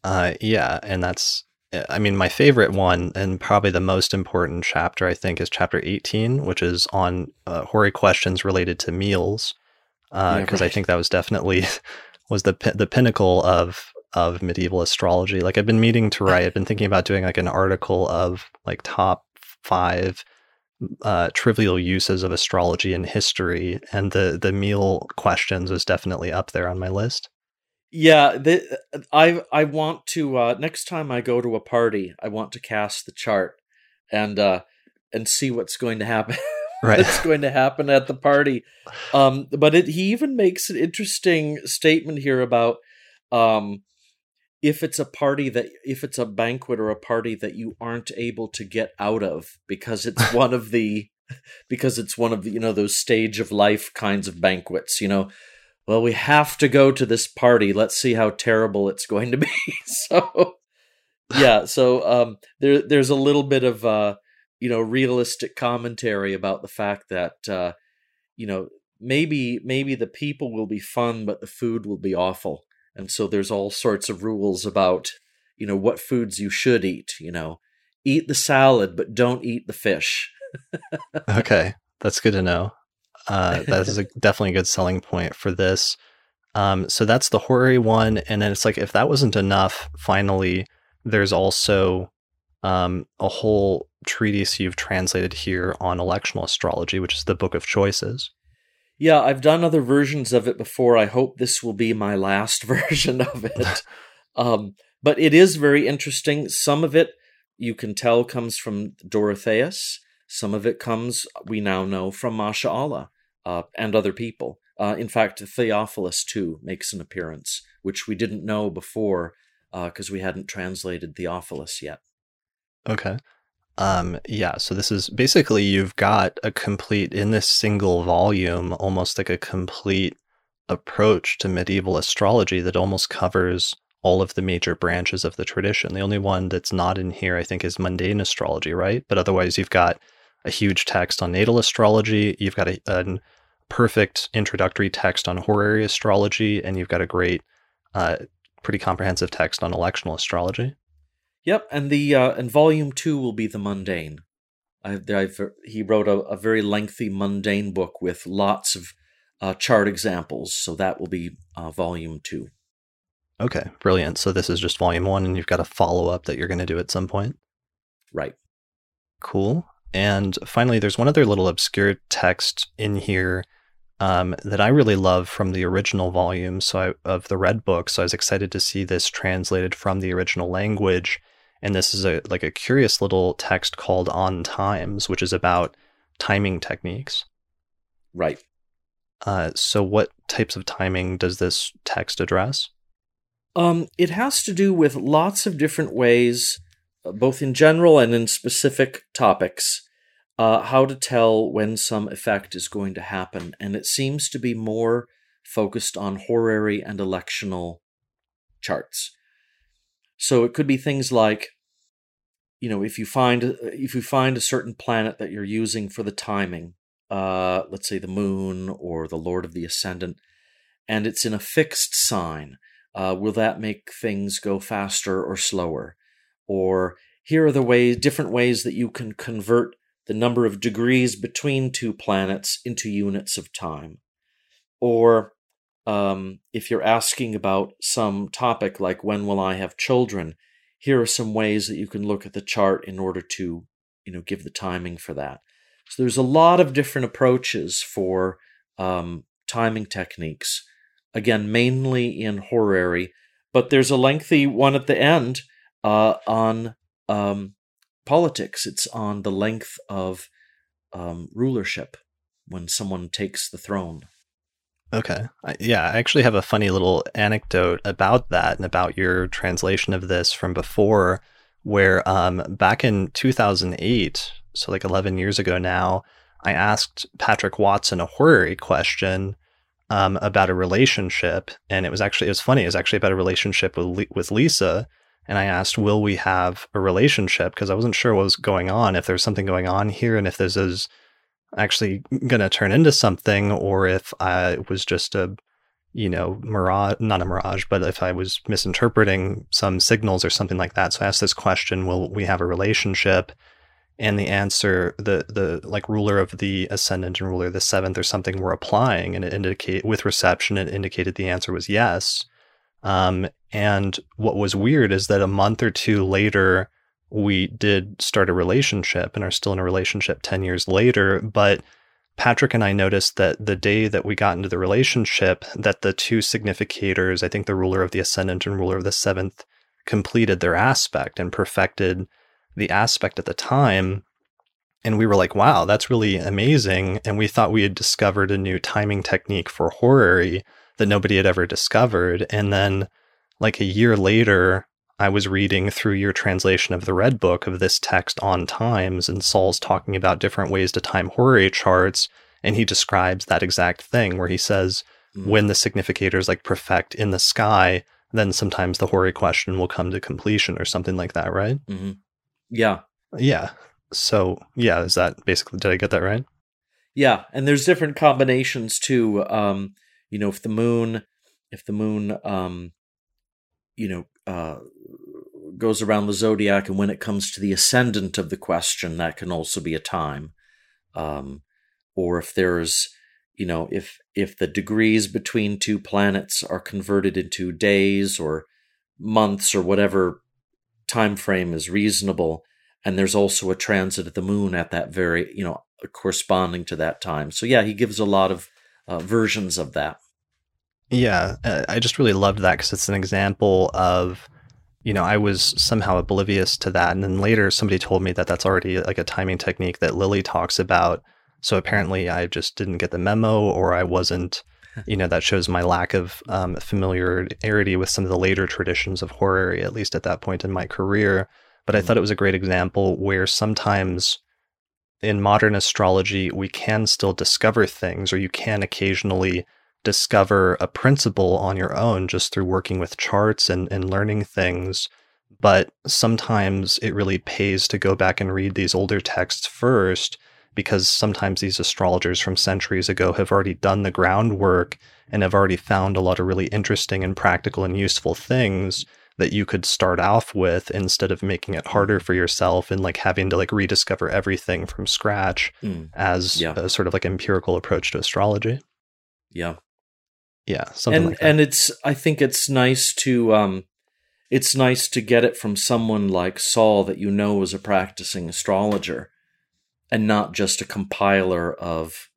Yeah, and that's, I mean, my favorite one and probably the most important chapter, I think, is chapter 18, which is on horary questions related to meals, because I think that was definitely was the pinnacle of medieval astrology. Like, I've been meaning to write, I've been thinking about doing like an article of like top 5 trivial uses of astrology in history, and the meal questions was definitely up there on my list. Yeah, I want to next time I go to a party, I want to cast the chart and see what's going to happen. Right, what's going to happen at the party. But he even makes an interesting statement here about if it's a banquet or a party that you aren't able to get out of because it's one of the, you know, those stage of life kinds of banquets, you know. Well, we have to go to this party. Let's see how terrible it's going to be. So, yeah. So there's a little bit of realistic commentary about the fact that maybe the people will be fun, but the food will be awful. And so there's all sorts of rules about what foods you should eat. Eat the salad, but don't eat the fish. Okay, that's good to know. That is definitely a good selling point for this. So that's the horary one. And then it's like, if that wasn't enough, finally, there's also a whole treatise you've translated here on electional astrology, which is the Book of Choices. Yeah, I've done other versions of it before. I hope this will be my last version of it. But it is very interesting. Some of it, you can tell, comes from Dorotheus. Some of it comes, we now know, from Masha'allah and other people. In fact, Theophilus, too, makes an appearance, which we didn't know before because we hadn't translated Theophilus yet. Okay. Yeah, so this is basically, you've got a complete, in this single volume, almost like a complete approach to medieval astrology that almost covers all of the major branches of the tradition. The only one that's not in here, I think, is mundane astrology, right? But otherwise, you've got a huge text on natal astrology. You've got a perfect introductory text on horary astrology, and you've got a great, pretty comprehensive text on electional astrology. Yep, and and volume 2 will be the mundane. He wrote a very lengthy mundane book with lots of chart examples, so that will be volume 2. Okay, brilliant. So this is just volume 1, and you've got a follow-up that you're going to do at some point? Right. Cool. And finally, there's one other little obscure text in here that I really love from the original volume of the Red Book. So I was excited to see this translated from the original language. And this is a curious little text called On Times, which is about timing techniques. Right. So what types of timing does this text address? It has to do with lots of different ways, both in general and in specific topics, how to tell when some effect is going to happen. And it seems to be more focused on horary and electional charts. So it could be things like, you know, if you find a certain planet that you're using for the timing, let's say the moon or the Lord of the Ascendant, and it's in a fixed sign, will that make things go faster or slower? Or here are the different ways that you can convert the number of degrees between two planets into units of time. Or if you're asking about some topic like when will I have children, here are some ways that you can look at the chart in order to, you know, give the timing for that. So there's a lot of different approaches for timing techniques, again, mainly in horary, but there's a lengthy one at the end on politics. It's on the length of rulership when someone takes the throne. Okay. Yeah, I actually have a funny little anecdote about that and about your translation of this from before, where back in 2008, so like 11 years ago now, I asked Patrick Watson a horary question about a relationship. And it was actually about a relationship with Lisa. And I asked, will we have a relationship? Because I wasn't sure what was going on, if there's something going on here and if this is actually going to turn into something, or if it was just a, you know, mirage, not a mirage, but if I was misinterpreting some signals or something like that. So I asked this question, will we have a relationship? And the answer, the like ruler of the ascendant and ruler of the seventh or something were applying, and it indicated with reception, it indicated the answer was yes. And what was weird is that a month or two later, we did start a relationship and are still in a relationship 10 years later. But Patrick and I noticed that the day that we got into the relationship, that the two significators, I think the ruler of the ascendant and ruler of the seventh, completed their aspect and perfected the aspect at the time. And we were like, wow, that's really amazing. And we thought we had discovered a new timing technique for horary that nobody had ever discovered. And then like a year later, I was reading through your translation of the Red Book of this text on times, and Sahl's talking about different ways to time horary charts, and he describes that exact thing where he says, when the significators like perfect in the sky, then sometimes the horary question will come to completion or something like that, right? Mm-hmm. Yeah. Yeah. So, yeah, is that basically, did I get that right? Yeah, and there's different combinations too. You know, if the moon, you know, goes around the zodiac, and when it comes to the ascendant of the question, that can also be a time. Or if there's, you know, if the degrees between two planets are converted into days or months or whatever time frame is reasonable, and there's also a transit of the moon at that very, you know, corresponding to that time. So yeah, he gives a lot of versions of that. Yeah, I just really loved that because it's an example of, you know, I was somehow oblivious to that. And then later somebody told me that that's already like a timing technique that Lily talks about. So apparently I just didn't get the memo, or I wasn't, you know, that shows my lack of familiarity with some of the later traditions of horary, at least at that point in my career. But I thought it was a great example where sometimes in modern astrology, we can still discover things, or you can occasionally discover a principle on your own just through working with charts and learning things. But sometimes it really pays to go back and read these older texts first, because sometimes these astrologers from centuries ago have already done the groundwork and have already found a lot of really interesting and practical and useful things that you could start off with, instead of making it harder for yourself and like having to like rediscover everything from scratch a sort of like empirical approach to astrology. Yeah. Yeah, something like that. And it's nice to get it from someone like Sahl that you know is a practicing astrologer, and not just a compiler of,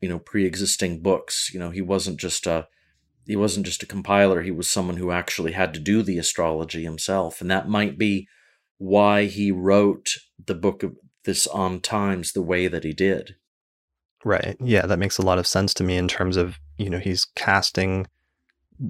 you know, pre-existing books. You know, he wasn't just a compiler. He was someone who actually had to do the astrology himself, and that might be why he wrote the book of this on times the way that he did. Right. Yeah, that makes a lot of sense to me in terms of, you know, he's casting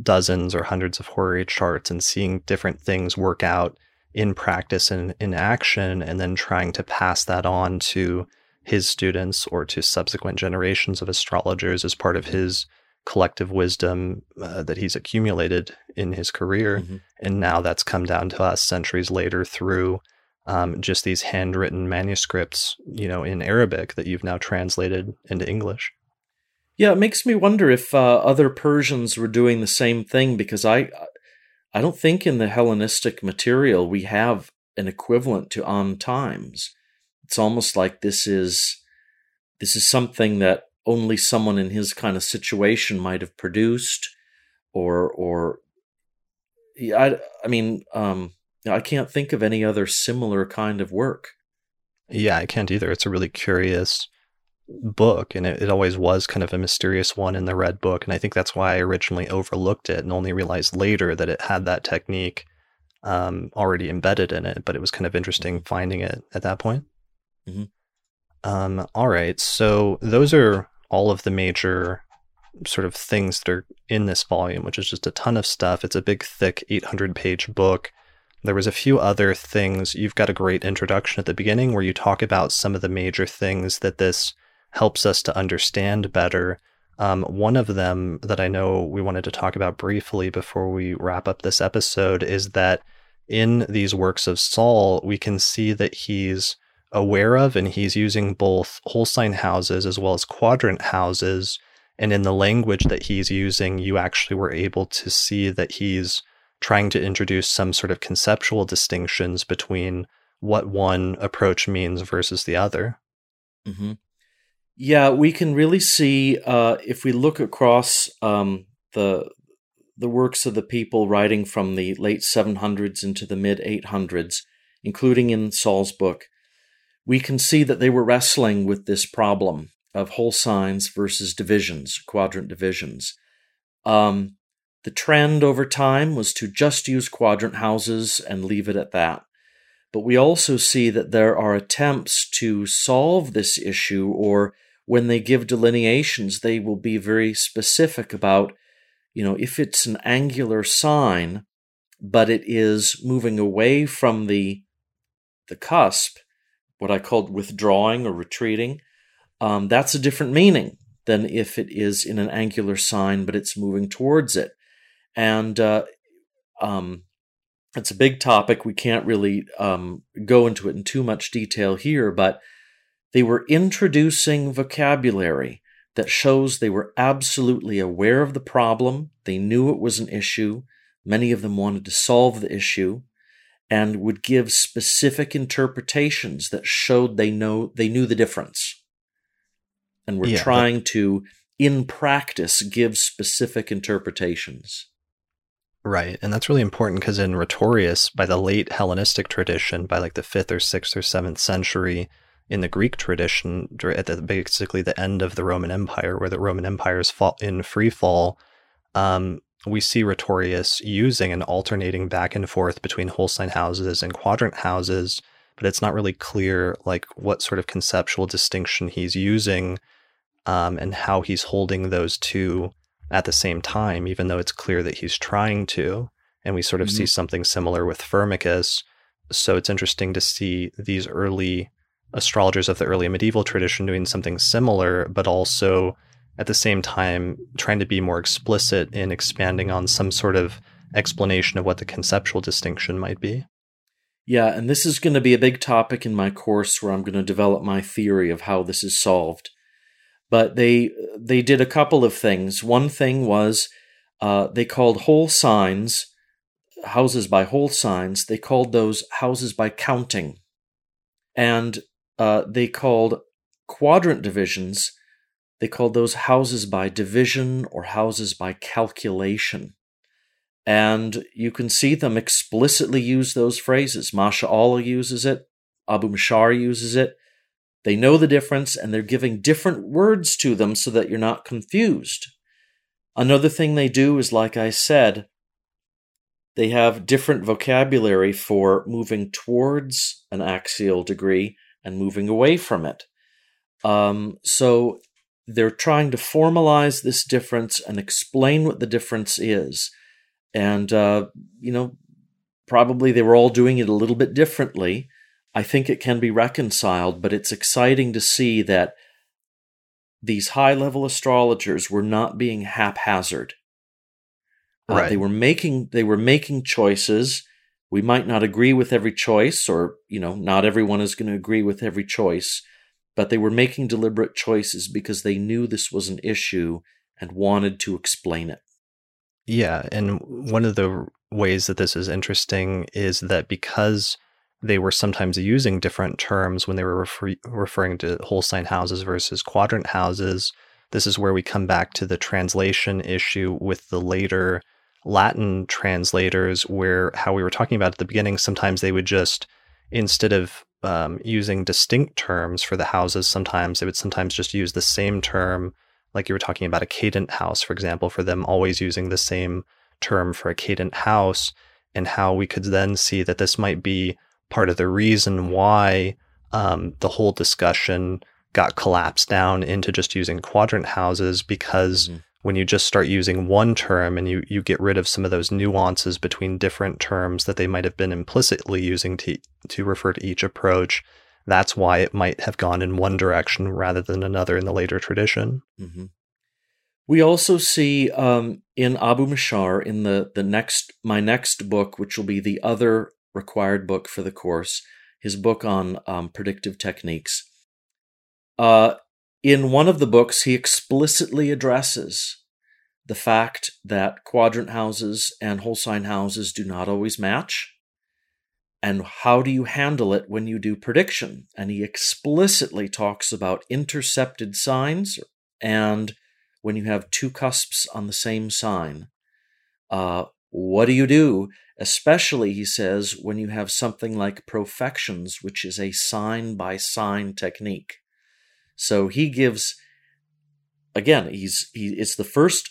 dozens or hundreds of horary charts and seeing different things work out in practice and in action, and then trying to pass that on to his students or to subsequent generations of astrologers as part of his collective wisdom that he's accumulated in his career. Mm-hmm. And now that's come down to us centuries later through just these handwritten manuscripts, you know, in Arabic that you've now translated into English. Yeah, it makes me wonder if other Persians were doing the same thing, because I don't think in the Hellenistic material we have an equivalent to on times. It's almost like this is something that only someone in his kind of situation might have produced, or I mean, I can't think of any other similar kind of work. Yeah, I can't either. It's a really curious book, and it always was kind of a mysterious one in the Red Book, and I think that's why I originally overlooked it and only realized later that it had that technique already embedded in it, but it was kind of interesting finding it at that point. Mm-hmm. All right, so those are all of the major sort of things that are in this volume, which is just a ton of stuff. It's a big, thick 800-page book. There was a few other things. You've got a great introduction at the beginning where you talk about some of the major things that this helps us to understand better. One of them that I know we wanted to talk about briefly before we wrap up this episode is that in these works of Sahl, we can see that he's aware of and he's using both whole sign houses as well as quadrant houses. And in the language that he's using, you actually were able to see that he's trying to introduce some sort of conceptual distinctions between what one approach means versus the other. Mm-hmm. Yeah, we can really see if we look across the works of the people writing from the late 700s into the mid 800s, including in Sahl's book, we can see that they were wrestling with this problem of whole signs versus divisions, quadrant divisions. The trend over time was to just use quadrant houses and leave it at that. But we also see that there are attempts to solve this issue, or when they give delineations, they will be very specific about, you know, if it's an angular sign, but it is moving away from the cusp, what I called withdrawing or retreating, that's a different meaning than if it is in an angular sign, but it's moving towards it. And it's a big topic. We can't really go into it in too much detail here, but they were introducing vocabulary that shows they were absolutely aware of the problem. They knew it was an issue. Many of them wanted to solve the issue and would give specific interpretations that showed they knew the difference and were trying to, in practice, give specific interpretations. Right. And that's really important because in Rhetorius, by the late Hellenistic tradition, by like the 5th or 6th or 7th century, in the Greek tradition, at basically the end of the Roman Empire, where the Roman Empire is in free fall, we see Rhetorius using and alternating back and forth between whole sign houses and quadrant houses, but it's not really clear like what sort of conceptual distinction he's using and how he's holding those two at the same time, even though it's clear that he's trying to. And we sort of see something similar with Firmicus. So it's interesting to see these early astrologers of the early medieval tradition doing something similar, but also at the same time trying to be more explicit in expanding on some sort of explanation of what the conceptual distinction might be. Yeah, and this is going to be a big topic in my course where I'm going to develop my theory of how this is solved. But they did a couple of things. One thing was they called whole signs, houses by whole signs, they called those houses by counting. And they called quadrant divisions, they called those houses by division or houses by calculation. And you can see them explicitly use those phrases. Masha'allah uses it. Abu Mashar uses it. They know the difference, and they're giving different words to them so that you're not confused. Another thing they do is, like I said, they have different vocabulary for moving towards an axial degree and moving away from it. So they're trying to formalize this difference and explain what the difference is. And, you know, probably they were all doing it a little bit differently. I think it can be reconciled, but it's exciting to see that these high-level astrologers were not being haphazard. Right. They were making choices. We might not agree with every choice, or not everyone is going to agree with every choice, but they were making deliberate choices because they knew this was an issue and wanted to explain it. Yeah, and one of the ways that this is interesting is that because they were sometimes using different terms when they were referring to whole sign houses versus quadrant houses, this is where we come back to the translation issue with the later Latin translators, where how we were talking about at the beginning, sometimes they would just, instead of using distinct terms for the houses, sometimes they would just use the same term. Like you were talking about a cadent house, for example, for them always using the same term for a cadent house, and how we could then see that this might be part of the reason why the whole discussion got collapsed down into just using quadrant houses, because when you just start using one term and you get rid of some of those nuances between different terms that they might have been implicitly using to refer to each approach, that's why it might have gone in one direction rather than another in the later tradition. Mm-hmm. We also see in Abu Mashar, in my next book, which will be the other required book for the course, his book on predictive techniques. In one of the books, he explicitly addresses the fact that quadrant houses and whole sign houses do not always match. And how do you handle it when you do prediction? And he explicitly talks about intercepted signs and when you have two cusps on the same sign. What do you do? Especially, he says, when you have something like profections, which is a sign-by-sign technique. So he gives, again, it's the first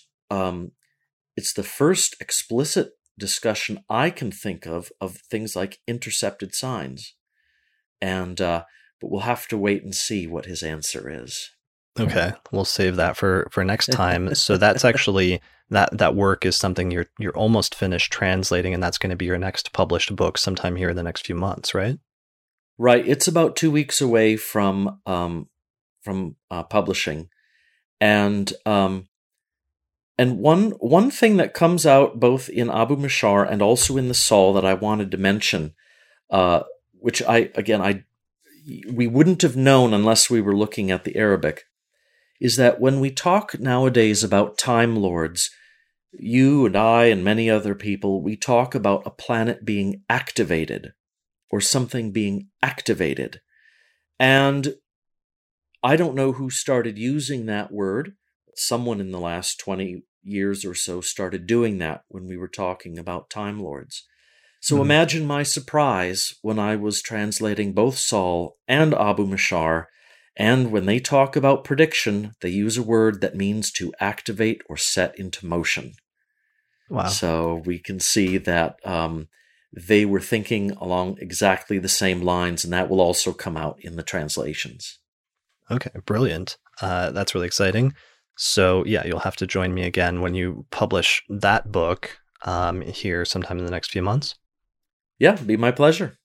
explicit discussion I can think of things like intercepted signs, and but we'll have to wait and see what his answer is. Okay, we'll save that for next time. So that's actually that work is something you're almost finished translating, and that's going to be your next published book sometime here in the next few months, right? Right. It's about 2 weeks away from publishing, and one thing that comes out both in Abu Mashar and also in the Sahl that I wanted to mention, which we wouldn't have known unless we were looking at the Arabic, is that when we talk nowadays about time lords, you and I and many other people, we talk about a planet being activated or something being activated. And I don't know who started using that word. Someone in the last 20 years or so started doing that when we were talking about time lords. So imagine my surprise when I was translating both Sahl and Abu Mashar, and when they talk about prediction, they use a word that means to activate or set into motion. Wow! So we can see that they were thinking along exactly the same lines, and that will also come out in the translations. Okay, brilliant. That's really exciting. So yeah, you'll have to join me again when you publish that book here sometime in the next few months. Yeah, it'd be my pleasure.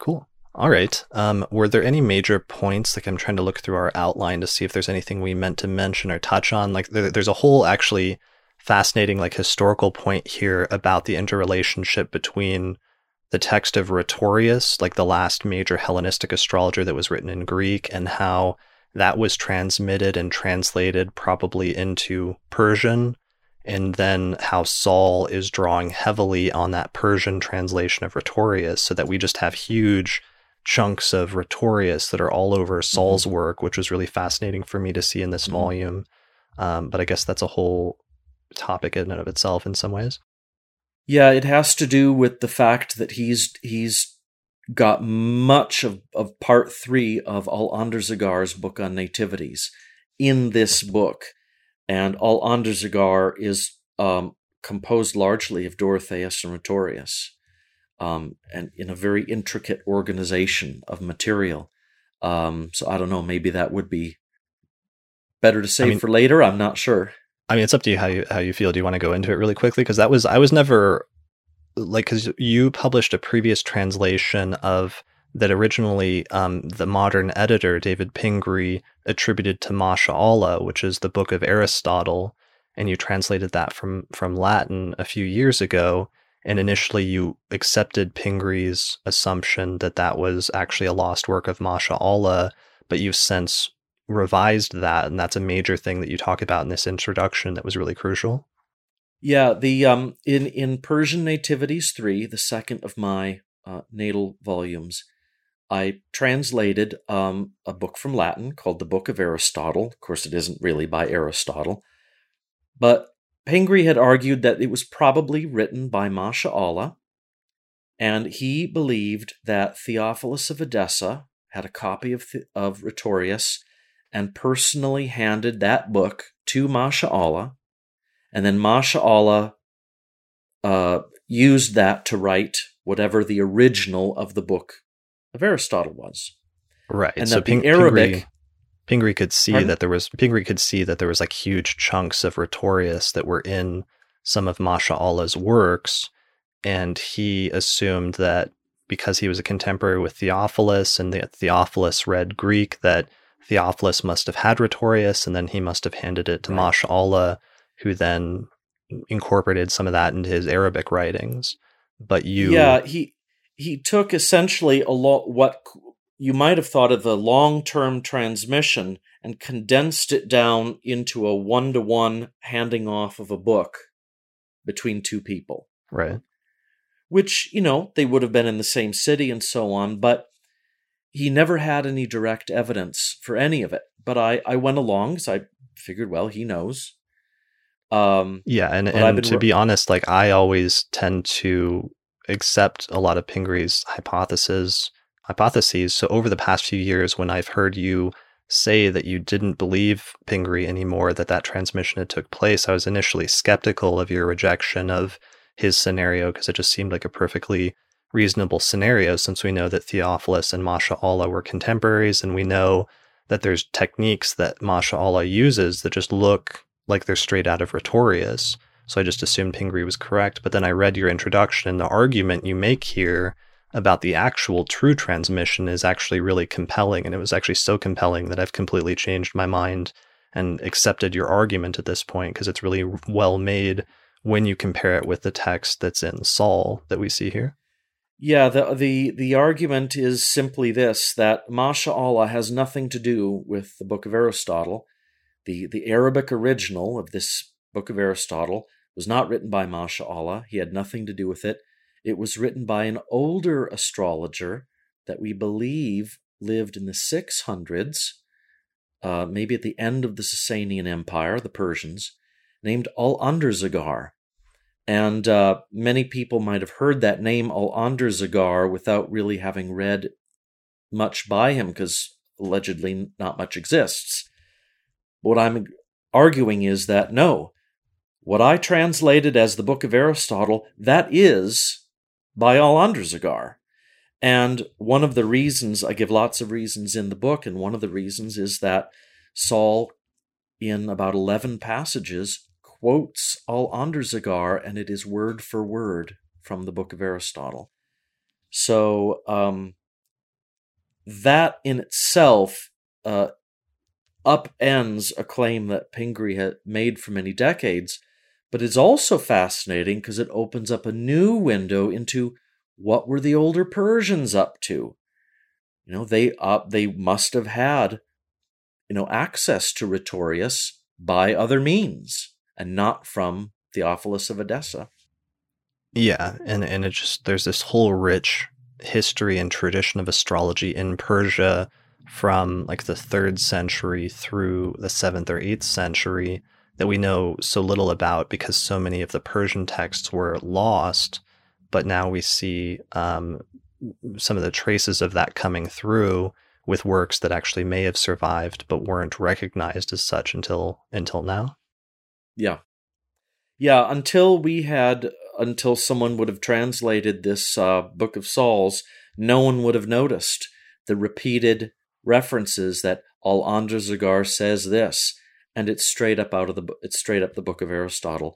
Cool. All right. Were there any major points? Like I'm trying to look through our outline to see if there's anything we meant to mention or touch on. Like there's a whole actually fascinating historical point here about the interrelationship between the text of Rhetorius, like the last major Hellenistic astrologer that was written in Greek, and how that was transmitted and translated probably into Persian, and then how Sahl is drawing heavily on that Persian translation of Rhetorius, so that we just have huge chunks of Rhetorius that are all over Sahl's work, which was really fascinating for me to see in this volume. But I guess that's a whole topic in and of itself in some ways. Yeah, it has to do with the fact that he's got much of part 3 of Al-Andarzaghar's book on nativities in this book. And Al-Andarzaghar is composed largely of Dorotheus and Rhetorius, and in a very intricate organization of material. So I don't know, maybe that would be better to save for later. I'm not sure. I mean, it's up to you how you feel. Do you want to go into it really quickly? Because I was never... because you published a previous translation of that originally the modern editor, David Pingree, attributed to Masha'allah, which is the Book of Aristotle, and you translated that from Latin a few years ago, and initially you accepted Pingree's assumption that that was actually a lost work of Masha'allah, but you've since revised that, and that's a major thing that you talk about in this introduction that was really crucial. Yeah, the in Persian Nativities 3, the second of my natal volumes, I translated a book from Latin called The Book of Aristotle. Of course, it isn't really by Aristotle, but Pingree had argued that it was probably written by Masha'allah, and he believed that Theophilus of Edessa had a copy of Rhetorius and personally handed that book to Masha'allah, and then Masha'allah used that to write whatever the original of the Book of Aristotle was. Right. And so that Pingree could see that there was like huge chunks of Rhetorius that were in some of Masha'allah's works, and he assumed that because he was a contemporary with Theophilus and Theophilus read Greek, that Theophilus must have had Rhetorius, and then he must have handed it to Masha'allah, who then incorporated some of that into his Arabic writings. But he took essentially a lot what you might have thought of the long-term transmission and condensed it down into a one-to-one handing off of a book between two people. Right. Which, you know, they would have been in the same city and so on, but he never had any direct evidence for any of it. But I went along because I figured, well, he knows. And to be honest, like, I always tend to accept a lot of Pingree's hypotheses. So over the past few years, when I've heard you say that you didn't believe Pingree anymore, that transmission had took place, I was initially skeptical of your rejection of his scenario, because it just seemed like a perfectly reasonable scenario, since we know that Theophilus and Masha'allah were contemporaries, and we know that there's techniques that Masha'allah uses that just look like they're straight out of Rhetorius. So I just assumed Pingree was correct. But then I read your introduction, and the argument you make here about the actual true transmission is actually really compelling. And it was actually so compelling that I've completely changed my mind and accepted your argument at this point, because it's really well made when you compare it with the text that's in Sahl that we see here. Yeah, the argument is simply this, that Masha'allah has nothing to do with the Book of Aristotle. The Arabic original of this Book of Aristotle was not written by Masha'allah. He had nothing to do with it. It was written by an older astrologer that we believe lived in the 600s, maybe at the end of the Sasanian Empire, the Persians, named Al-Andarzaghar. And many people might have heard that name, Al-Andarzaghar, without really having read much by him, because allegedly not much exists. What I'm arguing is that, no, what I translated as the Book of Aristotle, that is by Al-Andarzaghar. And one of the reasons, I give lots of reasons in the book, and one of the reasons is that Sahl, in about 11 passages, quotes Al-Andarzaghar, and it is word for word from the Book of Aristotle. So that in itself upends a claim that Pingree had made for many decades. But it's also fascinating because it opens up a new window into what were the older Persians up to. You know, they must have had, you know, access to Rhetorius by other means and not from Theophilus of Edessa. Yeah, and it just, there's this whole rich history and tradition of astrology in Persia from like the 3rd century through the 7th or 8th century that we know so little about because so many of the Persian texts were lost, but now we see some of the traces of that coming through with works that actually may have survived but weren't recognized as such until now. Yeah. Yeah, until someone would have translated this Book of Sahl's, no one would have noticed the repeated references that Al-Andarzaghar says this, and it's straight up the Book of Aristotle.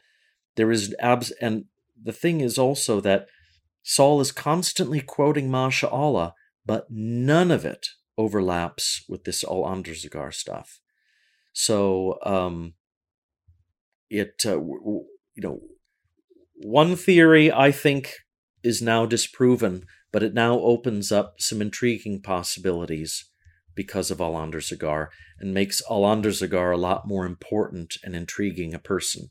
There is and the thing is also that Sahl is constantly quoting Masha'allah, but none of it overlaps with this Al-Andarzaghar stuff. So one theory I think is now disproven, but it now opens up some intriguing possibilities because of Al-Andarzaghar, and makes Al-Andarzaghar a lot more important and intriguing a person.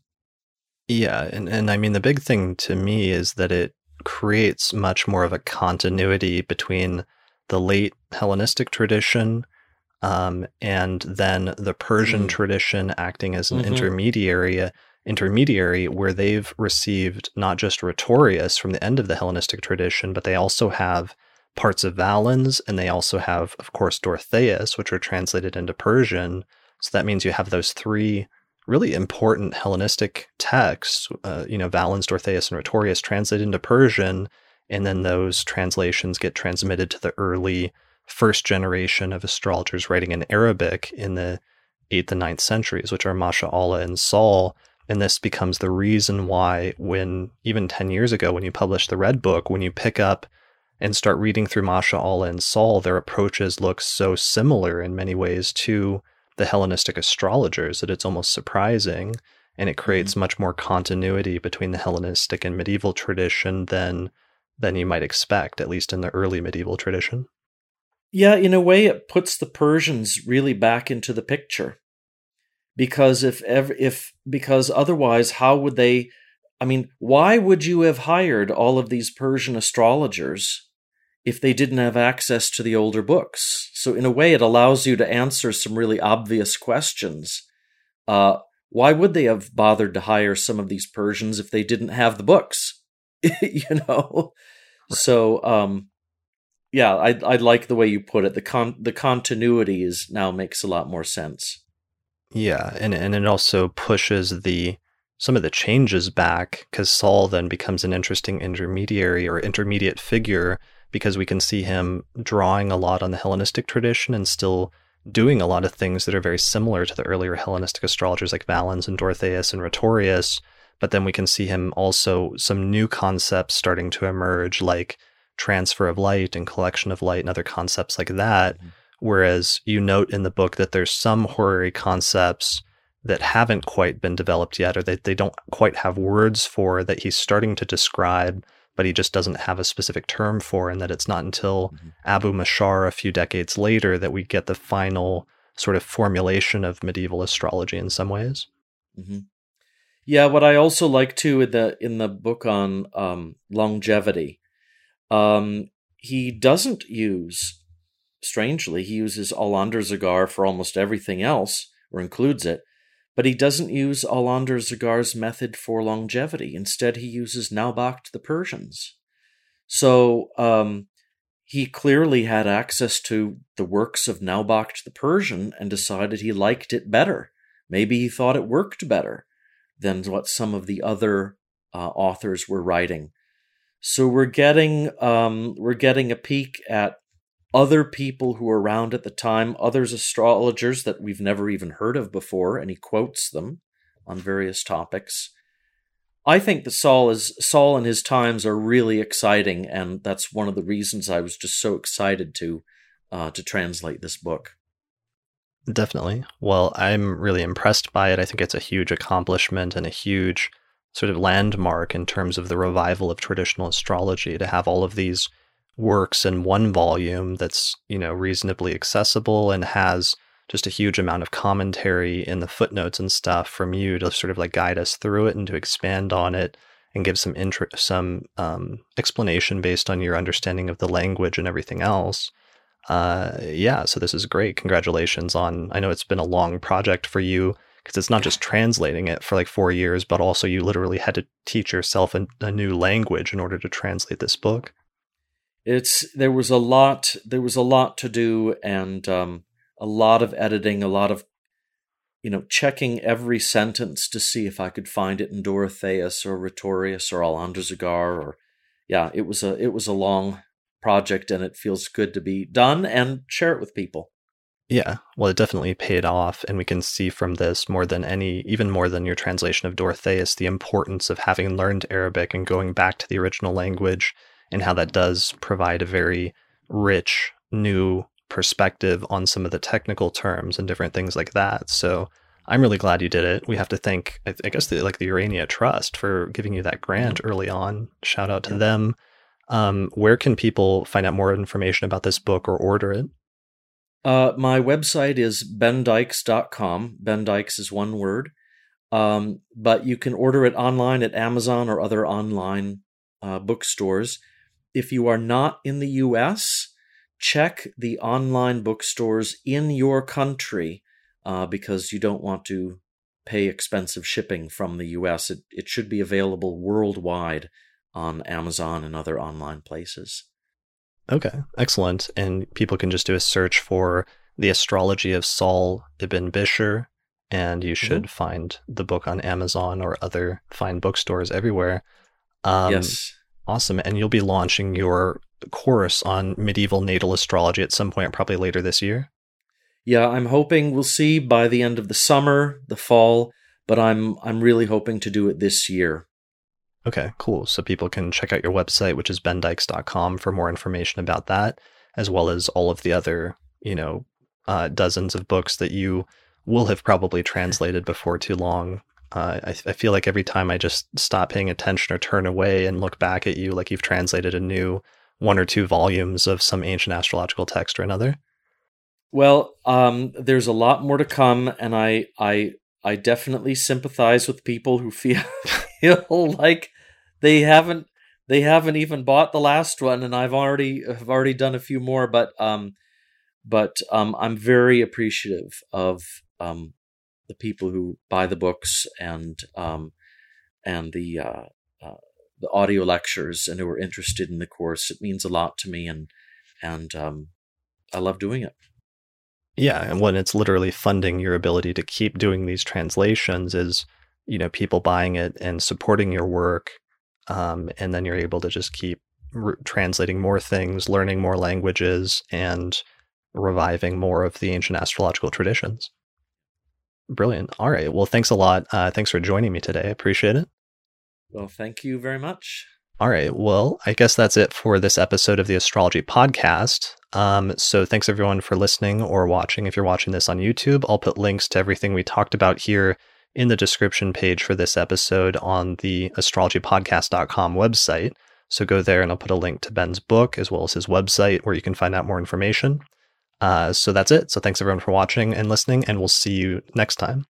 Yeah, and I mean, the big thing to me is that it creates much more of a continuity between the late Hellenistic tradition and then the Persian tradition acting as an intermediary where they've received not just Rhetorius from the end of the Hellenistic tradition, but they also have parts of Valens, and they also have, of course, Dorotheus, which were translated into Persian. So that means you have those three really important Hellenistic texts, Valens, Dorotheus, and Rhetorius, translated into Persian, and then those translations get transmitted to the early first generation of astrologers writing in Arabic in the 8th and 9th centuries, which are Masha'allah and Sahl. And this becomes the reason why, when even 10 years ago, when you published The Red Book, when you pick up and start reading through Masha'allah and Sahl, their approaches look so similar in many ways to the Hellenistic astrologers that it's almost surprising, and it creates much more continuity between the Hellenistic and medieval tradition than you might expect, at least in the early medieval tradition. Yeah, in a way, it puts the Persians really back into the picture, because because otherwise, how would they? I mean, why would you have hired all of these Persian astrologers if they didn't have access to the older books? So in a way, it allows you to answer some really obvious questions. Why would they have bothered to hire some of these Persians if they didn't have the books? Right. So, yeah, I like the way you put it. The continuity is now makes a lot more sense. Yeah, and it also pushes some of the changes back, because Sahl then becomes an interesting intermediary or intermediate figure, because we can see him drawing a lot on the Hellenistic tradition and still doing a lot of things that are very similar to the earlier Hellenistic astrologers like Valens and Dorotheus and Rhetorius. But then we can see him also some new concepts starting to emerge, like transfer of light and collection of light and other concepts like that. Whereas you note in the book that there's some horary concepts that haven't quite been developed yet, or that they don't quite have words for, that he's starting to describe, but he just doesn't have a specific term for, and that it's not until Abu Mashar a few decades later that we get the final sort of formulation of medieval astrology in some ways. Mm-hmm. Yeah, what I also like too in the book on longevity, he doesn't use, strangely, he uses Al-Andarzaghar for almost everything else, or includes it, but he doesn't use Al-Andarzagar's method for longevity. Instead, he uses Naubakht the Persians. So he clearly had access to the works of Naubakht the Persian and decided he liked it better. Maybe he thought it worked better than what some of the other authors were writing. So we're getting a peek at other people who were around at the time, others astrologers that we've never even heard of before, and he quotes them on various topics. I think that Sahl and his times are really exciting, and that's one of the reasons I was just so excited to translate this book. Definitely. Well, I'm really impressed by it. I think it's a huge accomplishment and a huge sort of landmark in terms of the revival of traditional astrology, to have all of these works in one volume that's, reasonably accessible and has just a huge amount of commentary in the footnotes and stuff from you to sort of like guide us through it and to expand on it and give some explanation based on your understanding of the language and everything else. So this is great. Congratulations on, I know it's been a long project for you, because it's not just translating it for like 4 years, but also you literally had to teach yourself a new language in order to translate this book. There was a lot to do, and a lot of editing, a lot of, checking every sentence to see if I could find it in Dorotheus or Rhetorius or Al-Andarzaghar, it was a long project, and it feels good to be done and share it with people. Yeah, well, it definitely paid off, and we can see from this even more than your translation of Dorotheus, the importance of having learned Arabic and going back to the original language, and how that does provide a very rich new perspective on some of the technical terms and different things like that. So I'm really glad you did it. We have to thank, I guess, the Urania Trust for giving you that grant early on. Shout out to them. Where can people find out more information about this book or order it? My website is bendykes.com. Bendykes is one word. But you can order it online at Amazon or other online bookstores. If you are not in the U.S., check the online bookstores in your country, because you don't want to pay expensive shipping from the U.S. It should be available worldwide on Amazon and other online places. Okay, excellent. And people can just do a search for The Astrology of Sahl ibn Bishr, and you should find the book on Amazon or other fine bookstores everywhere. Yes. Awesome. And you'll be launching your course on medieval natal astrology at some point, probably later this year. Yeah, I'm hoping, we'll see by the end of the summer, the fall, but I'm really hoping to do it this year. Okay, cool. So people can check out your website, which is bendykes.com, for more information about that, as well as all of the other, dozens of books that you will have probably translated before too long. I feel like every time I just stop paying attention or turn away and look back at you, like you've translated a new one or two volumes of some ancient astrological text or another. Well, there's a lot more to come, and I definitely sympathize with people who feel like they haven't even bought the last one, and I've already done a few more, but I'm very appreciative of the people who buy the books and the audio lectures and who are interested in the course. It means a lot to me, and I love doing it. Yeah, and when it's literally funding your ability to keep doing these translations is, people buying it and supporting your work, and then you're able to just keep translating more things, learning more languages, and reviving more of the ancient astrological traditions. Brilliant. All right. Well, thanks a lot. Thanks for joining me today. I appreciate it. Well, thank you very much. All right. Well, I guess that's it for this episode of the Astrology Podcast. So thanks everyone for listening or watching. If you're watching this on YouTube, I'll put links to everything we talked about here in the description page for this episode on the theastrologypodcast.com website. So go there and I'll put a link to Ben's book as well as his website where you can find out more information. So that's it. So thanks everyone for watching and listening, and we'll see you next time.